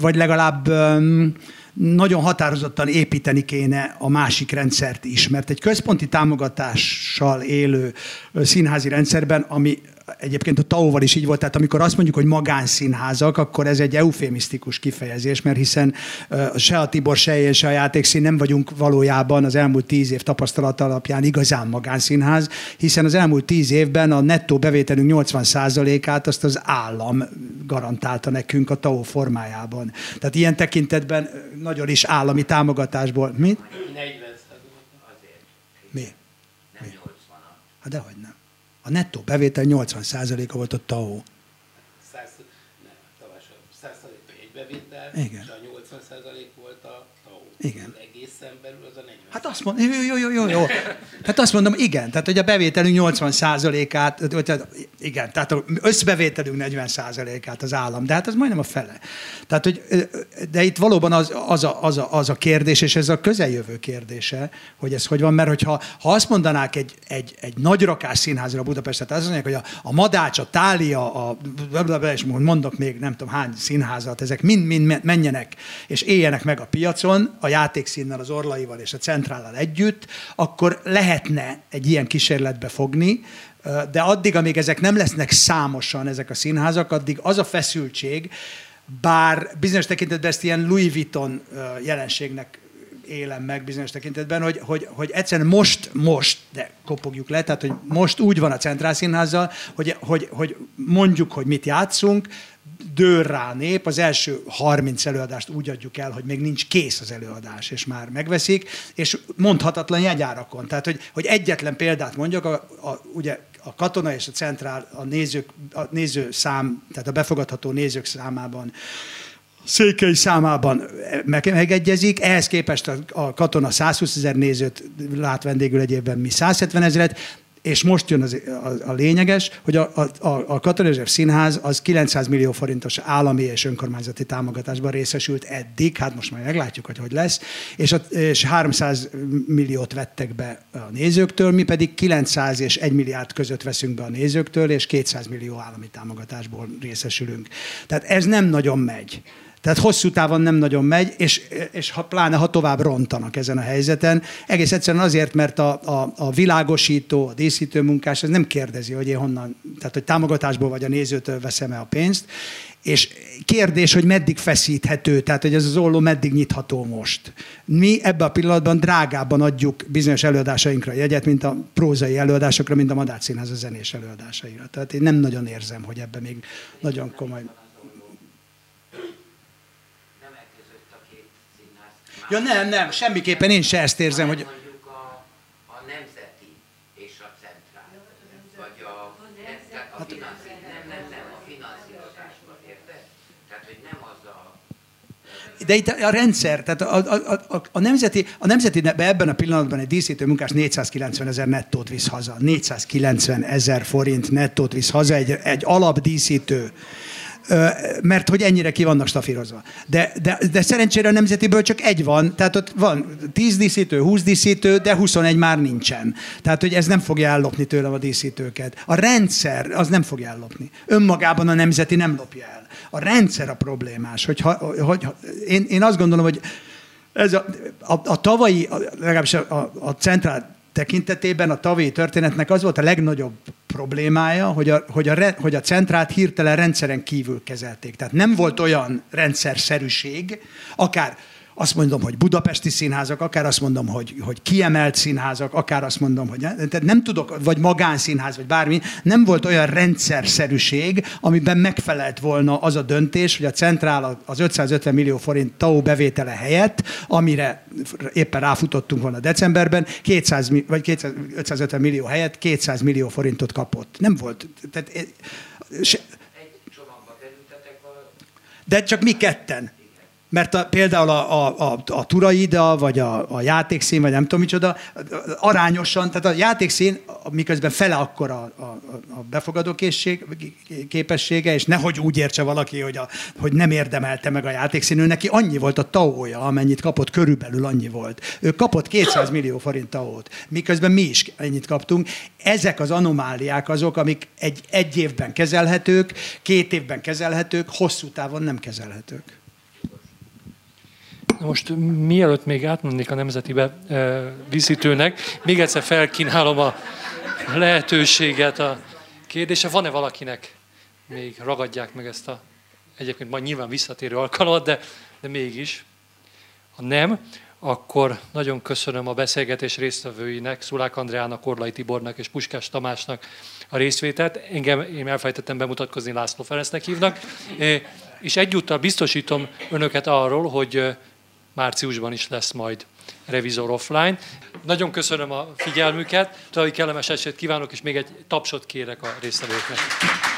vagy legalább nagyon határozottan építeni kéne a másik rendszert is, mert egy központi támogatással élő színházi rendszerben, ami egyébként a TAO-val is így volt, tehát amikor azt mondjuk, hogy magánszínházak, akkor ez egy eufémisztikus kifejezés, mert hiszen se a Tibor, se én, se a Játékszín nem vagyunk valójában az elmúlt 10 év tapasztalata alapján igazán magánszínház, hiszen az elmúlt 10 évben a nettó bevételünk 80%-át azt az állam garantálta nekünk a TAO formájában. Tehát ilyen tekintetben nagyon is állami támogatásból. Mit? 40%-ot azért. Mi? Nem 80. Hát dehogy nem. A nettó bevétel 80%-a volt a TAO. 100%-a egybevétel, igen. És a 80% volt a TAO. Igen. Az egészen belül az a 40%. Hát azt mondom, jó. Tehát azt mondom, igen, tehát hogy a bevételünk 80%-át, igen, tehát az összbevételünk 40%-át az állam, de hát az majdnem a fele. Tehát, hogy, de itt valóban az a kérdés, és ez a közeljövő kérdése, hogy ez hogy van, mert hogyha azt mondanák egy nagy rakás színházra Budapestet, azt mondják, hogy a Madács, a Tália, és mondok még nem tudom hány színházat, ezek mind menjenek és éljenek meg a piacon, a Játékszínnel, az Orlaival és a Centrállal együtt, akkor lehetne egy ilyen kísérletbe fogni, de addig, amíg ezek nem lesznek számosan, ezek a színházak, addig az a feszültség, bár bizonyos tekintetben ezt ilyen Louis Vuitton jelenségnek élem meg bizonyos tekintetben, hogy egyszerűen most, de kopogjuk le, tehát hogy most úgy van a Centrál Színházzal, hogy mondjuk, hogy mit játszunk, dől rá nép, az első 30 előadást úgy adjuk el, hogy még nincs kész az előadás, és már megveszik, és mondhatatlan jegyárakon. Tehát, hogy egyetlen példát mondjak, ugye a Katona és a Centrál a nézőszám, tehát a befogadható nézők számában, Székely számában megegyezik, ehhez képest a Katona 120 000 nézőt lát vendégül egy évben, mi 170 000-et, és most jön a lényeges, hogy a Katona József Színház az 900 millió forintos állami és önkormányzati támogatásban részesült eddig, hát most majd meglátjuk, hogy hogy lesz, és 300 milliót vettek be a nézőktől, mi pedig 900 és 1 milliárd között veszünk be a nézőktől, és 200 millió állami támogatásból részesülünk. Tehát ez nem nagyon megy. Tehát hosszú távon nem nagyon megy, és ha, pláne ha tovább rontanak ezen a helyzeten, egész egyszerűen azért, mert a világosító, a díszítő munkás, ez nem kérdezi, hogy én honnan, tehát hogy támogatásból vagy a nézőtől veszem-e a pénzt, és kérdés, hogy meddig feszíthető, tehát hogy ez az olló meddig nyitható most. Mi ebben a pillanatban drágábban adjuk bizonyos előadásainkra jegyet, mint a prózai előadásokra, mint a Madács Színház a zenés előadásaira. Tehát én nem nagyon érzem, hogy ebben még nagyon komoly... Ja nem, semmiképpen én se ezt érzem, hogy... Mondjuk a nemzeti és a centrál, vagy a finanszírozásban, a finanszírozásban, érted? Tehát, hogy nem az a... De itt a rendszer, tehát a nemzetiben ebben a pillanatban egy díszítő munkás 490 000 nettót visz haza. 490 000 forint nettót visz haza egy alapdíszítő. Mert hogy ennyire ki vannak stafírozva. De szerencsére a nemzetiből csak egy van, tehát ott van 10 díszítő, 20 díszítő, de 21 már nincsen. Tehát, hogy ez nem fogja ellopni tőlem a díszítőket. A rendszer az nem fogja ellopni. Önmagában a nemzeti nem lopja el. A rendszer a problémás. Én azt gondolom, hogy ez a tavalyi, legalábbis a centrál tekintetében a tavalyi történetnek az volt a legnagyobb problémája, hogy a centrát hirtelen rendszeren kívül kezelték. Tehát nem volt olyan rendszerszerűség, akár azt mondom, hogy budapesti színházak, akár azt mondom, hogy kiemelt színházak, akár azt mondom, hogy tehát nem tudok, vagy magánszínház, vagy bármi, nem volt olyan rendszerszerűség, amiben megfelelt volna az a döntés, hogy a Centrál az 550 millió forint TAO bevétele helyett, amire éppen ráfutottunk volna decemberben, 550 millió helyett 200 millió forintot kapott. Nem volt. Tehát, de csak mi ketten. Mert például a Turaida, vagy a Játékszín, vagy nem tudom micsoda, arányosan, tehát a Játékszín miközben fele akkor a befogadókészség képessége, és nehogy úgy értse valaki, hogy nem érdemelte meg a Játékszín, ő neki annyi volt a TAO-ja, amennyit kapott, körülbelül annyi volt. Ő kapott 200 millió forint TAO-t, miközben mi is ennyit kaptunk. Ezek az anomáliák azok, amik egy évben kezelhetők, két évben kezelhetők, hosszú távon nem kezelhetők. Most mielőtt még átmennék a nemzetibe díszítőnek, még egyszer felkínálom a lehetőséget a kérdésre. Van-e valakinek, még ragadják meg ezt a egyébként majd nyilván visszatérő alkalmat, de mégis. Ha nem, akkor nagyon köszönöm a beszélgetés résztvevőinek, Szulák Andreának, Orlai Tibornak és Puskás Tamásnak a részvételt. Én elfelejtettem bemutatkozni, László Ferencnek hívnak. És egyúttal biztosítom önöket arról, hogy márciusban is lesz majd Revizor Offline. Nagyon köszönöm a figyelmüket, további kellemes estét kívánok, és még egy tapsot kérek a résztvevőknek.